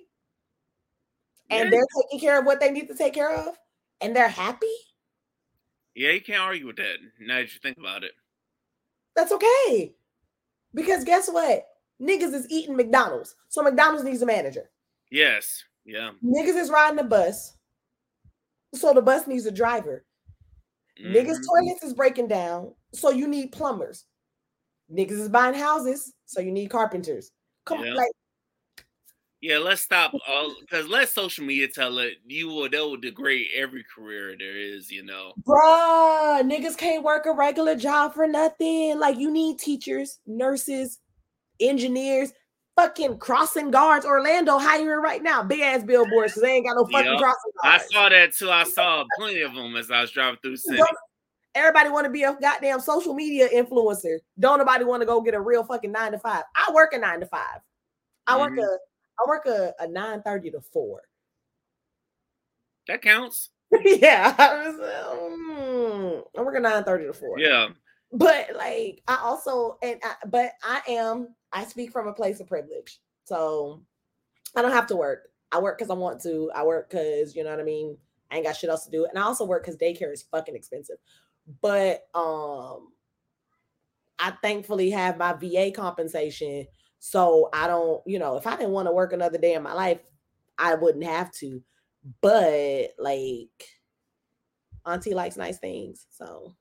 and they're taking care of what they need to take care of, and they're happy. Yeah, you can't argue with that now that you think about it. That's okay. Because guess what? Niggas is eating McDonald's. So McDonald's needs a manager. Yes. Yeah. Niggas is riding the bus. So the bus needs a driver. Mm-hmm. Niggas toilets is breaking down. So you need plumbers. Niggas is buying houses. So you need carpenters. Come on. Like, yeah, let's stop. Because let social media tell it, they will degrade every career there is, you know. Bruh, niggas can't work a regular job for nothing. Like, you need teachers, nurses, engineers, fucking crossing guards. Orlando hiring right now. Big ass billboards because they ain't got no fucking crossing guards. I saw that too. I saw plenty of them as I was driving through city. Everybody want to be a goddamn social media influencer. Don't nobody want to go get a real fucking 9 to 5. I work a 9 to 5. I work a 9:30 to 4. That counts. Yeah. I work a 9:30 to 4. Yeah. But like, I speak from a place of privilege. So I don't have to work. I work because I want to. I work because, you know what I mean? I ain't got shit else to do. And I also work because daycare is fucking expensive. But I thankfully have my VA compensation. So I don't, you know, if I didn't want to work another day in my life, I wouldn't have to. But like, auntie likes nice things. So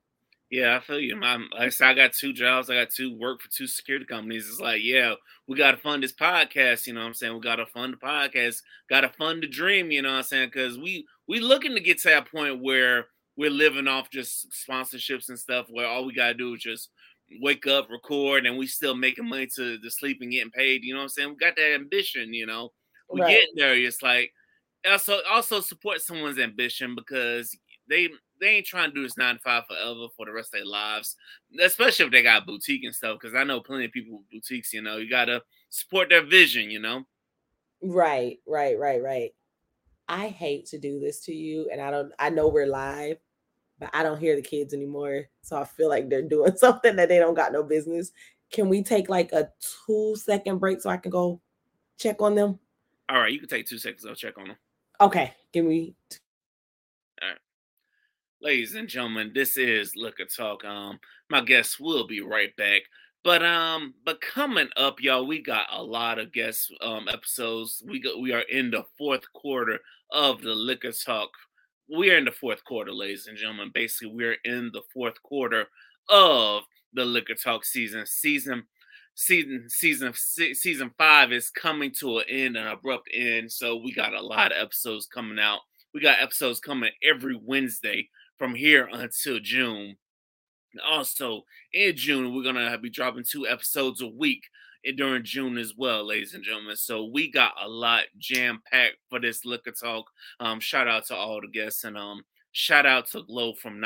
yeah, I feel you. I got two jobs. I got to work for two security companies. It's like, yeah, we got to fund this podcast. You know what I'm saying? We got to fund the podcast. Got to fund the dream. You know what I'm saying? Because we looking to get to that point where we're living off just sponsorships and stuff where all we got to do is just wake up, record, and we still making money to sleep and getting paid. You know what I'm saying? We got that ambition, you know. We getting there. It's like, also support someone's ambition because they ain't trying to do this 9 to 5 forever for the rest of their lives, especially if they got boutique and stuff. Because I know plenty of people with boutiques, you know, you got to support their vision, you know? Right. I hate to do this to you, and I know we're live, but I don't hear the kids anymore. So I feel like they're doing something that they don't got no business. Can we take like a 2-second break so I can go check on them? All right, you can take 2 seconds. I'll check on them. Okay, give me. All right. Ladies and gentlemen, this is Liquor Talk. My guests will be right back. But coming up, y'all, we got a lot of guest episodes. We are in the fourth quarter of the Liquor Talk. We are in the fourth quarter, ladies and gentlemen. Basically, we're in the fourth quarter of the Liquor Talk season. Season 5 is coming to an abrupt end. So we got a lot of episodes coming out. We got episodes coming every Wednesday from here until June. Also, in June, we're going to be dropping 2 episodes a week during June as well, ladies and gentlemen. So we got a lot jam-packed for this Liquor Talk. Shout out to all the guests, and shout out to Glow from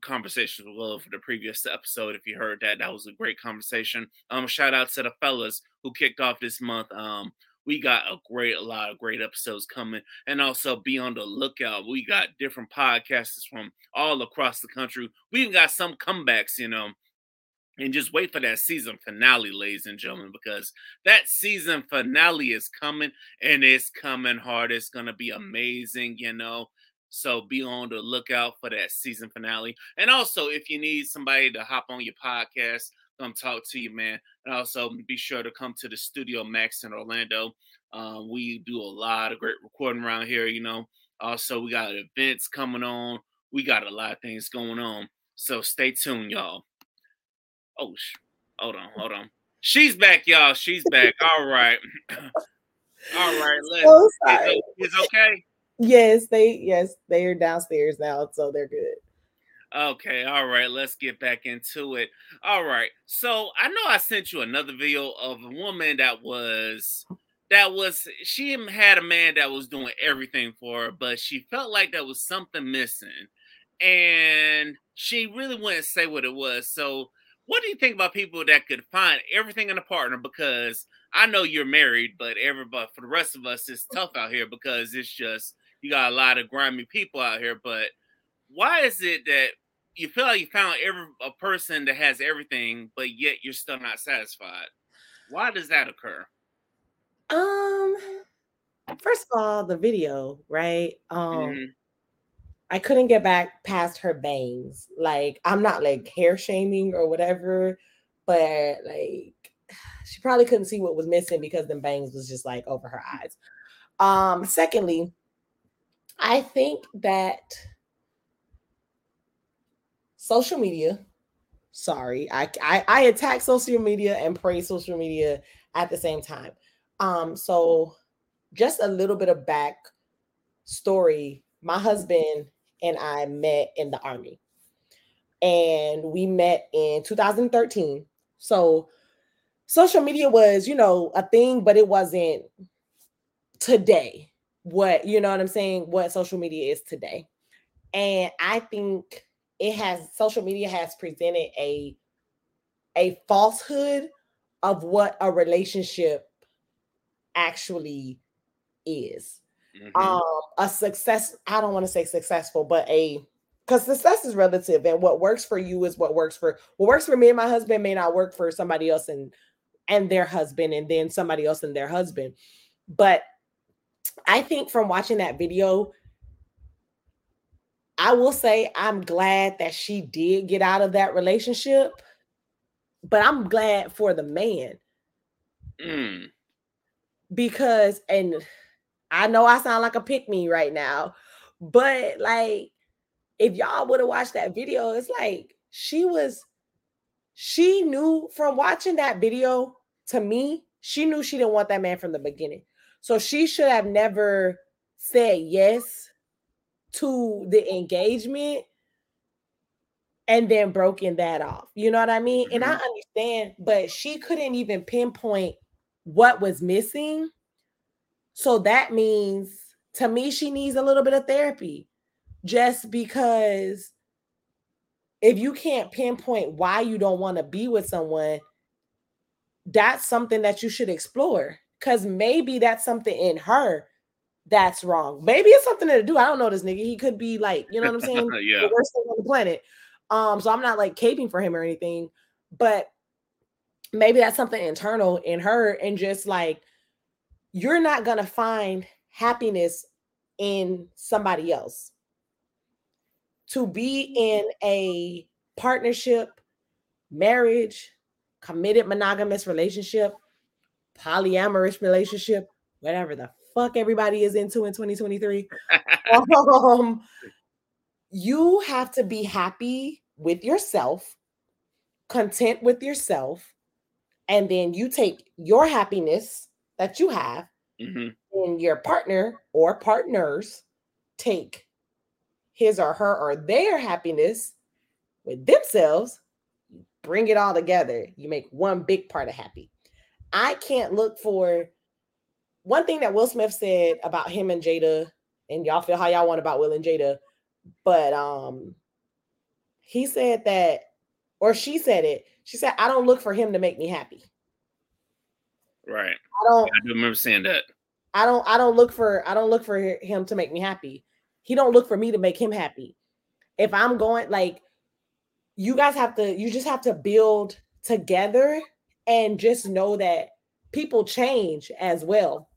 Conversations with Glow for the previous episode. If you heard that, that was a great conversation. Shout out to the fellas who kicked off this month. We got a lot of great episodes coming, and also be on the lookout. We got different podcasters from all across the country. We even got some comebacks, you know, and just wait for that season finale, ladies and gentlemen, because that season finale is coming, and it's coming hard. It's going to be amazing, you know. So be on the lookout for that season finale. And also, if you need somebody to hop on your podcast, come talk to you, man. And also be sure to come to the Studio Max in Orlando. We do a lot of great recording around here, you know. Also, we got events coming on. We got a lot of things going on. So stay tuned, y'all. Oh, hold on. She's back, y'all. She's back. All right. All right. It's okay? Yes, they are downstairs now, so they're good. Okay, all right, let's get back into it. All right, so I know I sent you another video of a woman that was she had a man that was doing everything for her, but she felt like there was something missing, and she really wouldn't say what it was. So what do you think about people that could find everything in a partner? Because I know you're married, but everybody, for the rest of us, it's tough out here because it's just, you got a lot of grimy people out here, but why is it that you feel like you found a person that has everything, but yet you're still not satisfied? Why does that occur? First of all, the video, right? I couldn't get back past her bangs. Like, I'm not like hair shaming or whatever, but like she probably couldn't see what was missing because them bangs was just like over her eyes. Secondly, I think that social media, sorry, I attack social media and praise social media at the same time. So just a little bit of back story. My husband and I met in the Army, and we met in 2013. So social media was, you know, a thing, but it wasn't today. What, you know what I'm saying? What social media is today. And I think it has, social media has presented a falsehood of what a relationship actually is. Mm-hmm. A success, I don't want to say successful, but because success is relative, and what works for you is what works for me and my husband may not work for somebody else and their husband, and then somebody else and their husband. But I think from watching that video, I will say I'm glad that she did get out of that relationship, but I'm glad for the man. Mm. Because, and I know I sound like a pick me right now, but like, if y'all would have watched that video, it's like she knew from watching that video, to me, she knew she didn't want that man from the beginning. So she should have never said yes to the engagement and then broken that off. You know what I mean? Mm-hmm. And I understand, but she couldn't even pinpoint what was missing. So that means, to me, she needs a little bit of therapy, just because if you can't pinpoint why you don't want to be with someone, that's something that you should explore, because maybe that's something in her that's wrong. Maybe it's something to do. I don't know this nigga. He could be like, you know what I'm saying? Yeah. The worst thing on the planet. So I'm not like caping for him or anything, but maybe that's something internal in her, and just like, you're not going to find happiness in somebody else. To be in a partnership, marriage, committed monogamous relationship, polyamorous relationship, whatever the fuck everybody is into in 2023, you have to be happy with yourself, content with yourself, and then you take your happiness that you have, mm-hmm. and your partner or partners take his or her or their happiness with themselves, bring it all together. You make one big part of happy. I can't look for one thing that Will Smith said about him and Jada, and y'all feel how y'all want about Will and Jada, but he said that, or she said it, she said, I don't look for him to make me happy. Right. I do remember saying that. I don't look for him to make me happy. He don't look for me to make him happy. If I'm going, like, you guys have to build together, and just know that people change as well.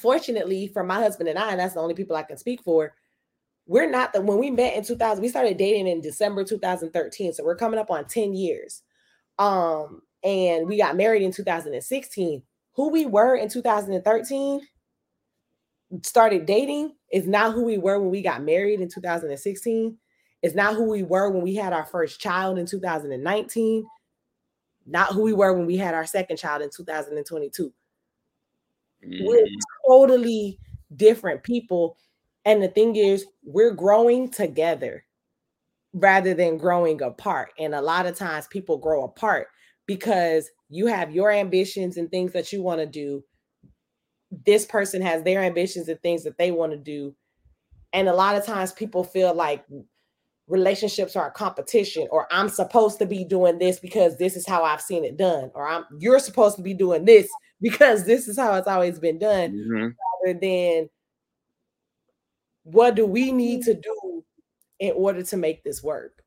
Fortunately for my husband and I, and that's the only people I can speak for, we're not the, when we met in 2000, we started dating in December 2013. So we're coming up on 10 years. And we got married in 2016. Who we were in 2013, started dating, is not who we were when we got married in 2016. It's not who we were when we had our first child in 2019. Not who we were when we had our second child in 2022. Mm-hmm. We're totally different people. And the thing is, we're growing together rather than growing apart. And a lot of times people grow apart because you have your ambitions and things that you want to do. This person has their ambitions and things that they want to do. And a lot of times people feel like relationships are a competition, or I'm supposed to be doing this because this is how I've seen it done, or you're supposed to be doing this because this is how it's always been done, mm-hmm. rather than what do we need to do in order to make this work?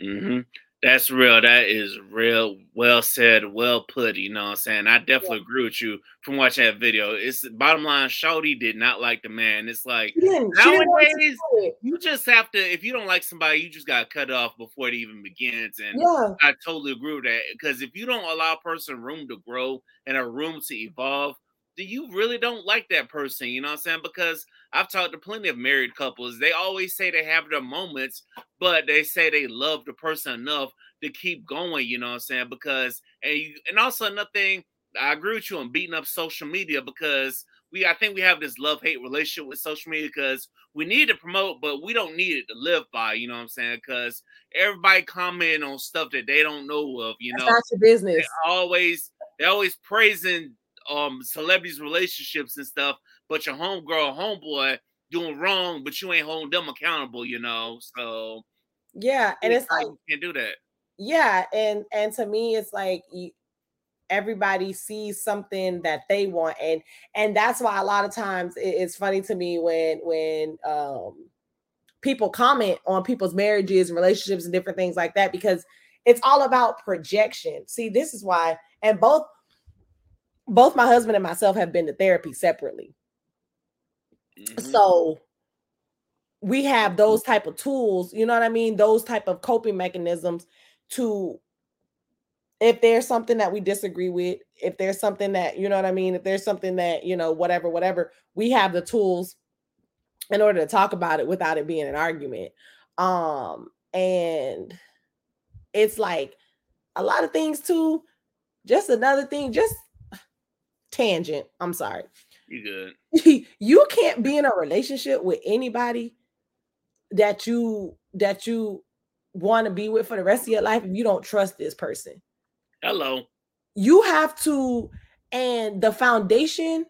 Mm-hmm. That's real. That is real. Well said, well put. You know what I'm saying? I definitely agree with you from watching that video. It's bottom line, Shawty did not like the man. It's like nowadays, you just have to, if you don't like somebody, you just got to cut off before it even begins. And I totally agree with that. Because if you don't allow a person room to grow and a room to evolve, then you really don't like that person. You know what I'm saying? Because I've talked to plenty of married couples. They always say they have their moments, but they say they love the person enough to keep going, you know what I'm saying? Because, and also another thing, I agree with you on beating up social media because I think we have this love-hate relationship with social media because we need to promote, but we don't need it to live by, you know what I'm saying? Because everybody commenting on stuff that they don't know of, you know? That's your business. They're always praising celebrities' relationships and stuff, but your homegirl, homeboy doing wrong, but you ain't holding them accountable, you know? So yeah, and it's like you can't do that. Yeah, and to me, it's like everybody sees something that they want, and that's why a lot of times it's funny to me when people comment on people's marriages and relationships and different things like that because it's all about projection. See, this is why, and both my husband and myself have been to therapy separately. Mm-hmm. So we have those type of tools, you know what I mean? Those type of coping mechanisms to, if there's something that we disagree with, if there's something that, you know what I mean? If there's something that, you know, whatever, we have the tools in order to talk about it without it being an argument. And it's like a lot of things too, just another thing, just tangent. I'm sorry. You good. You can't be in a relationship with anybody that you want to be with for the rest of your life if you don't trust this person. Hello. You have to, and the foundation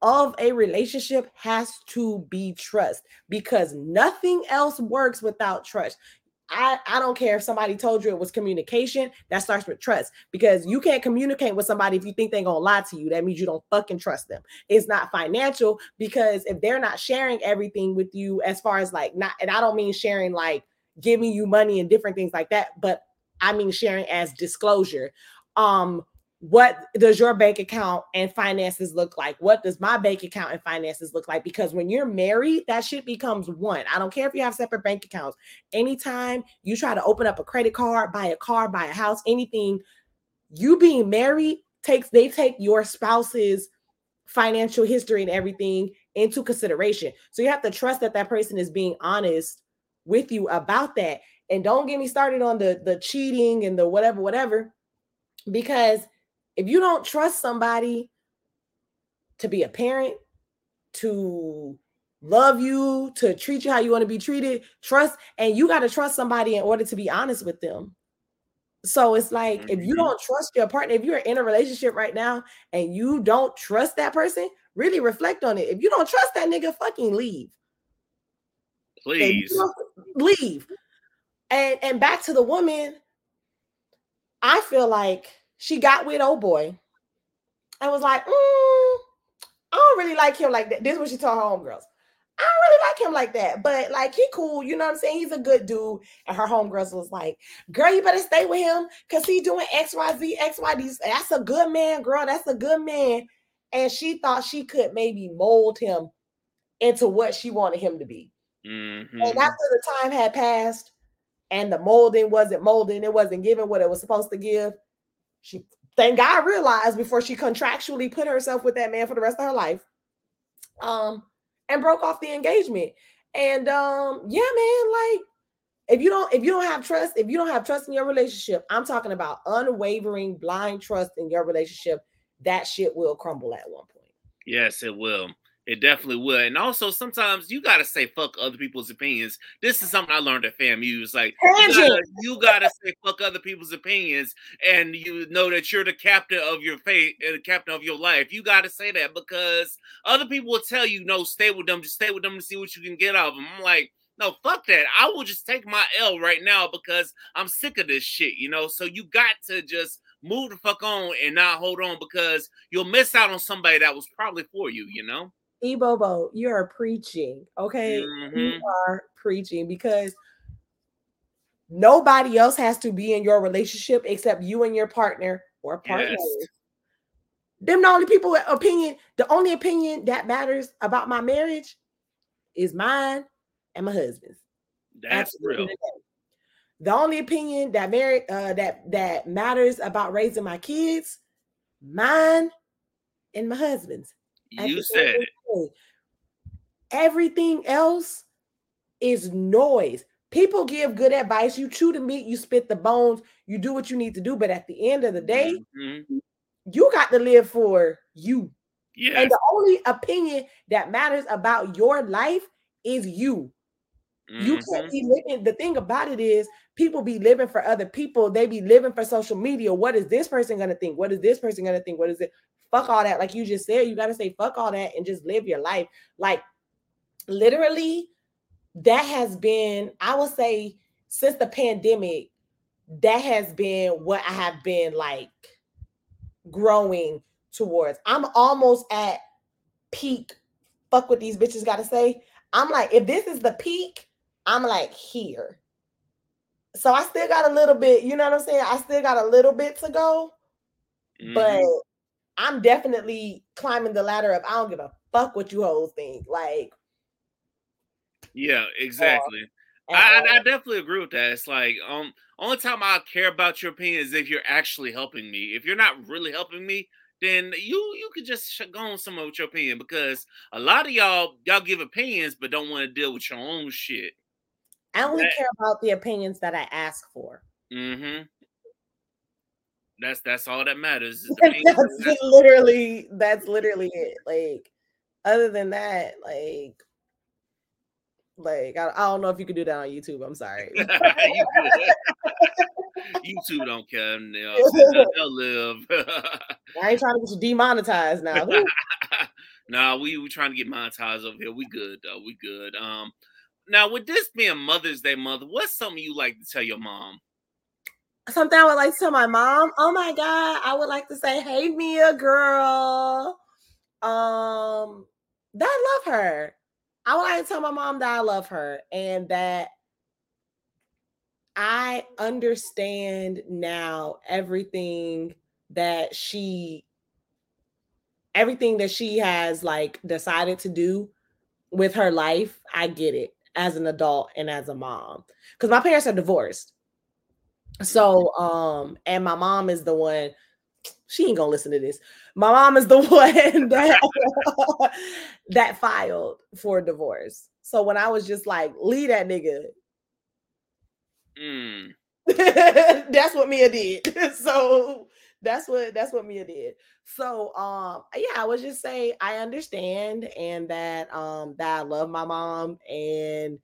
of a relationship has to be trust because nothing else works without trust. I don't care if somebody told you it was communication. That starts with trust because you can't communicate with somebody if you think they're going to lie to you. That means you don't fucking trust them. It's not financial because if they're not sharing everything with you as far as like not, and I don't mean sharing like giving you money and different things like that, but I mean sharing as disclosure. What does your bank account and finances look like? What does my bank account and finances look like? Because when you're married, that shit becomes one. I don't care if you have separate bank accounts. Anytime you try to open up a credit card, buy a car, buy a house, anything, you being married they take your spouse's financial history and everything into consideration. So you have to trust that person is being honest with you about that. And don't get me started on the cheating and the whatever, because if you don't trust somebody to be a parent, to love you, to treat you how you want to be treated, and you got to trust somebody in order to be honest with them. So it's like, if you don't trust your partner, if you're in a relationship right now and you don't trust that person, really reflect on it. If you don't trust that nigga, fucking leave. Please. Leave. And back to the woman, I feel like she got with old boy and was like, I don't really like him like that. This is what she told her homegirls. I don't really like him like that, but like, he cool. You know what I'm saying? He's a good dude. And her homegirls was like, girl, you better stay with him because he's doing XYZ, XYD. That's a good man, girl. That's a good man. And she thought she could maybe mold him into what she wanted him to be. Mm-hmm. And after the time had passed and the molding wasn't molding, it wasn't giving what it was supposed to give, she, thank God, realized before she contractually put herself with that man for the rest of her life, and broke off the engagement. And yeah, man, like if you don't have trust in your relationship, I'm talking about unwavering, blind trust in your relationship, that shit will crumble at one point. Yes, it will. It definitely will. And also, sometimes you got to say fuck other people's opinions. This is something I learned at FAMU. It's like, you got to say fuck other people's opinions. And you know that you're the captain of your fate and the captain of your life. You got to say that because other people will tell you, no, stay with them. Just stay with them and see what you can get out of them. I'm like, no, fuck that. I will just take my L right now because I'm sick of this shit, you know? So you got to just move the fuck on and not hold on because you'll miss out on somebody that was probably for you, you know? Ebobo, you are preaching, okay? Mm-hmm. You are preaching because Nobody else has to be in your relationship except you and your partner or partners. Yes. Them the only people with opinion, the only opinion that matters about my marriage is mine and my husband's. That's real. The only opinion that that matters about raising my kids, mine and my husband's. You said it. Everything else is noise. People give good advice. You chew the meat, you spit the bones, you do what you need to do. But at the end of the day, mm-hmm. you got to live for you. Yes. And the only opinion that matters about your life is you. Mm-hmm. You can't be living. The thing about it is people be living for other people. They be living for social media. What is this person going to think? What is this person going to think? What is it? Fuck all that. Like you just said, you got to say fuck all that and just live your life. Like literally that has been, I would say since the pandemic, that has been what I have been like growing towards. I'm almost at peak. Fuck what these bitches got to say. I'm like, if this is the peak, I'm like here. So I still got a little bit, you know what I'm saying? I still got a little bit to go, mm-hmm. but I'm definitely climbing the ladder of I don't give a fuck what you hoes think. Like, yeah, exactly. I definitely agree with that. It's like, only time I care about your opinion is if you're actually helping me. If you're not really helping me, then you could just go on some of your opinion, because a lot of y'all give opinions but don't want to deal with your own shit. I only care about the opinions that I ask for. Mm-hmm. That's all that matters. That's literally it. Like, other than that, like I don't know if you could do that on YouTube. I'm sorry. YouTube don't care. They'll live. I ain't trying to get you demonetized now. Nah, we trying to get monetized over here. We good though. We good. Now with this being Mother's Day, mother, what's something you like to tell your mom? Something I would like to tell my mom. Oh my God, I would like to say, "Hey, Mia, girl, that I love her." I would like to tell my mom that I love her and that I understand now everything that she has like decided to do with her life. I get it as an adult and as a mom, because my parents are divorced. So, and my mom is the one, she ain't gonna listen to this. My mom is the one that filed for divorce. So when I was just like, leave that nigga. Mm. That's what Mia did. So that's what Mia did. So yeah, I would just say I understand and that I love my mom. And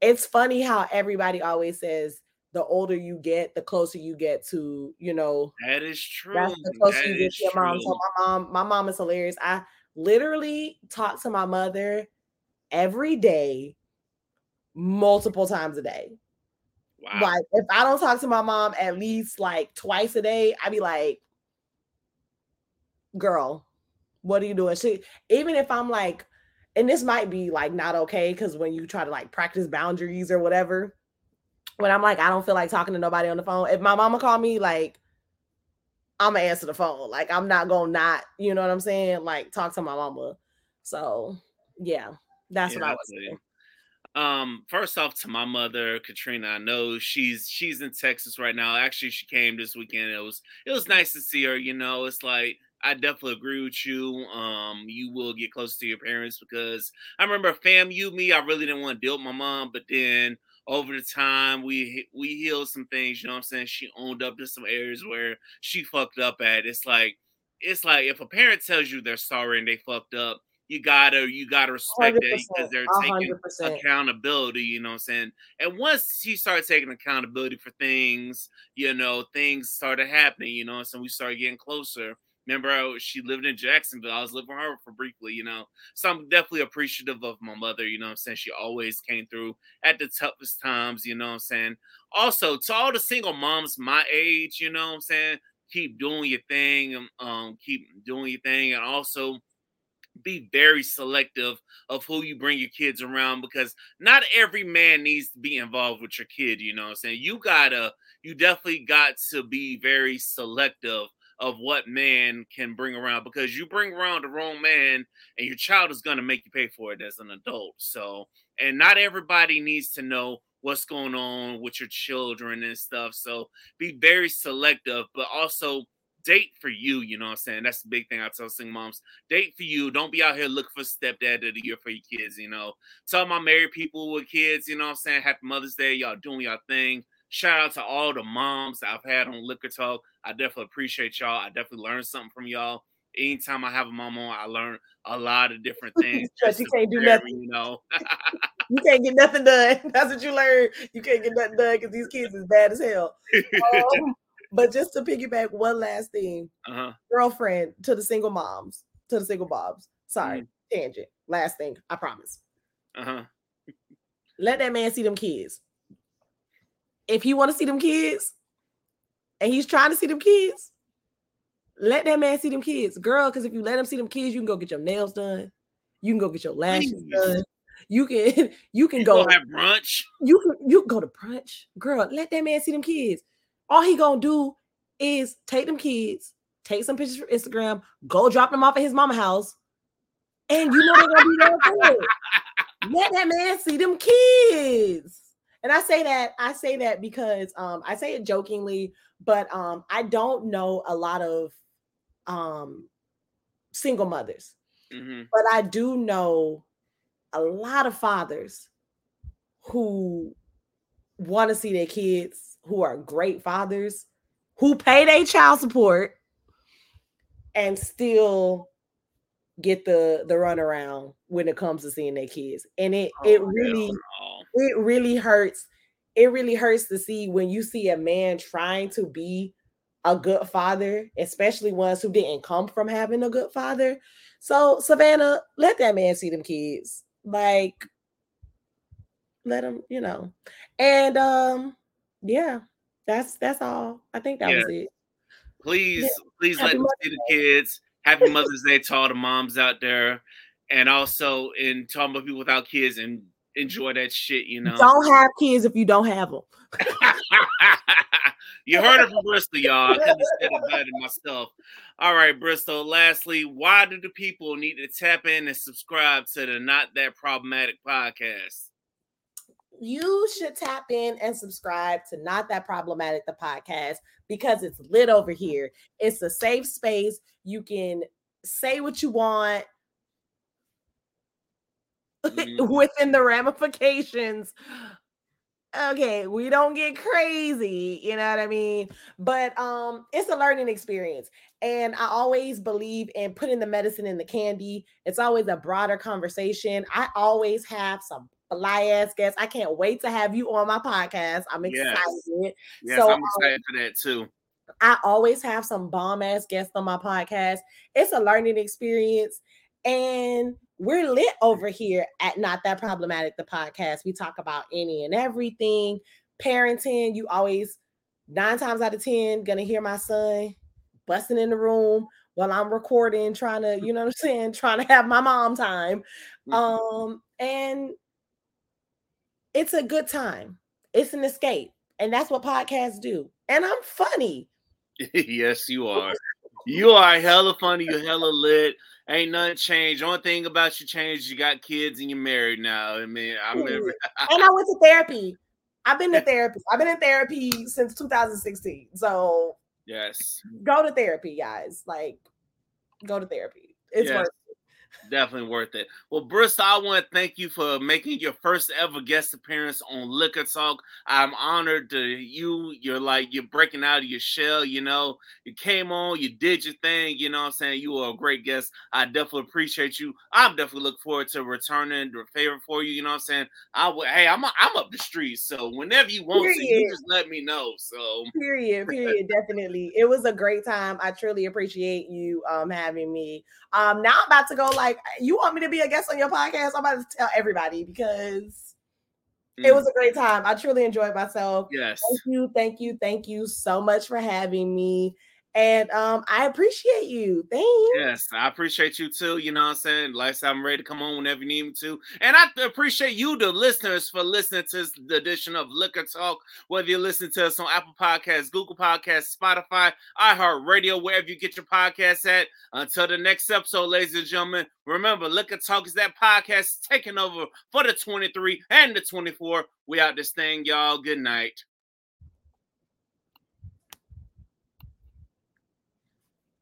it's funny how everybody always says the older you get, the closer you get to, you know. That is true. That's the closer you get to your mom. So my mom is hilarious. I literally talk to my mother every day, multiple times a day. Wow. Like, if I don't talk to my mom at least like twice a day, I'd be like, girl, what are you doing? She, even if I'm like, and this might be like not okay, because when you try to like practice boundaries or whatever, when I'm like, I don't feel like talking to nobody on the phone. If my mama call me, like, I'm gonna answer the phone. Like, I'm not gonna not, you know what I'm saying? Like, talk to my mama. So, yeah, that's what I was saying. First off, to my mother, Katrina, I know she's in Texas right now. Actually, she came this weekend. It was nice to see her. You know, it's like, I definitely agree with you. You will get close to your parents, because I remember FAMU me. I really didn't want to deal with my mom, but then over the time, we healed some things, you know what I'm saying? She owned up to some areas where she fucked up at. It's like if a parent tells you they're sorry and they fucked up, you gotta respect that, because they're taking 100%. Accountability, you know what I'm saying? And once she started taking accountability for things, you know, things started happening, you know, so we started getting closer. Remember, she lived in Jacksonville. I was living with her for briefly, you know. So I'm definitely appreciative of my mother, you know what I'm saying? She always came through at the toughest times, you know what I'm saying? Also, to all the single moms my age, you know what I'm saying? Keep doing your thing. And also, be very selective of who you bring your kids around, because not every man needs to be involved with your kid. You know what I'm saying? You definitely got to be very selective of what man can bring around, because you bring around the wrong man and your child is going to make you pay for it as an adult. So, and not everybody needs to know what's going on with your children and stuff. So be very selective, but also date for you. You know what I'm saying? That's the big thing I tell single moms. Date for you. Don't be out here looking for stepdad of the year for your kids, you know. Tell my married people with kids, you know what I'm saying? Happy Mother's Day. Y'all doing y'all thing. Shout out to all the moms I've had on Liquor Talk. I definitely appreciate y'all. I definitely learned something from y'all. Anytime I have a mom on, I learn a lot of different things. But you can't do nothing. You know? You can't get nothing done. That's what you learn. You can't get nothing done because these kids is bad as hell. But just to piggyback one last thing, girlfriend to the single moms. Sorry, tangent. Last thing, I promise. Let that man see them kids. If he want to see them kids and he's trying to see them kids, let that man see them kids. Girl, because if you let him see them kids, you can go get your nails done. You can go get your lashes done. You can go have brunch. You can go to brunch. Girl, let that man see them kids. All he gonna do is take them kids, take some pictures from Instagram, go drop them off at his mama house, and you know they're gonna be there for it. Let that man see them kids. And I say that because I say it jokingly, but I don't know a lot of single mothers, but I do know a lot of fathers who want to see their kids, who are great fathers, who pay their child support and still get the runaround when it comes to seeing their kids. And it really hurts. It really hurts to see when you see a man trying to be a good father, especially ones who didn't come from having a good father. So Savannah, let that man see them kids. Like, let him, you know. And yeah, that's all. I think that was it. Please let them see the kids. Happy Mother's Day to all the moms out there. And also, in talking about people without kids, and enjoy that shit, you know. Don't have kids if you don't have them. You heard it from Bristol, y'all. I couldn't say it better myself. All right, Bristol. Lastly, why do the people need to tap in and subscribe to the Not That Problematic podcast? You should tap in and subscribe to Not That Problematic, the podcast, because it's lit over here. It's a safe space. You can say what you want within the ramifications. Okay, we don't get crazy, you know what I mean? But it's a learning experience. And I always believe in putting the medicine in the candy. It's always a broader conversation. I always have some fly-ass guests. I can't wait to have you on my podcast. I'm excited. Yes, so, I'm excited for that too. I always have some bomb-ass guests on my podcast. It's a learning experience. And we're lit over here at Not That Problematic, the podcast. We talk about any and everything. Parenting, you always, 9 times out of 10, gonna hear my son busting in the room while I'm recording, trying to, you know what I'm saying, trying to have my mom time. And it's a good time. It's an escape. And that's what podcasts do. And I'm funny. Yes, you are. You are hella funny. You're hella lit. Ain't nothing changed. Only thing about you changed, you got kids and you're married now. I mean, I remember. And I went to therapy. I've been in therapy since 2016. So yes, go to therapy, guys. Like, go to therapy. It's worth it. Definitely worth it. Well, Bristol, I want to thank you for making your first ever guest appearance on Liquor Talk. I'm honored that you're breaking out of your shell, you know. You came on, you did your thing, you know what I'm saying? You were a great guest. I definitely appreciate you. I'm definitely looking forward to returning the favor for you, you know what I'm saying? I'm up the street, so whenever you want to, you just let me know. So Period, definitely. It was a great time. I truly appreciate you having me. Now I'm about to go like, you want me to be a guest on your podcast? I'm about to tell everybody because it was a great time. I truly enjoyed myself. Yes. Thank you so much for having me. And I appreciate you. Thanks. Yes, I appreciate you too. You know what I'm saying? Like, I'm ready to come on whenever you need me to. And I appreciate you, the listeners, for listening to the edition of Liquor Talk, whether you listen to us on Apple Podcasts, Google Podcasts, Spotify, iHeartRadio, wherever you get your podcasts at. Until the next episode, ladies and gentlemen, remember, Liquor Talk is that podcast taking over for the 23 and the 24. We out this thing, y'all. Good night.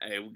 Hey,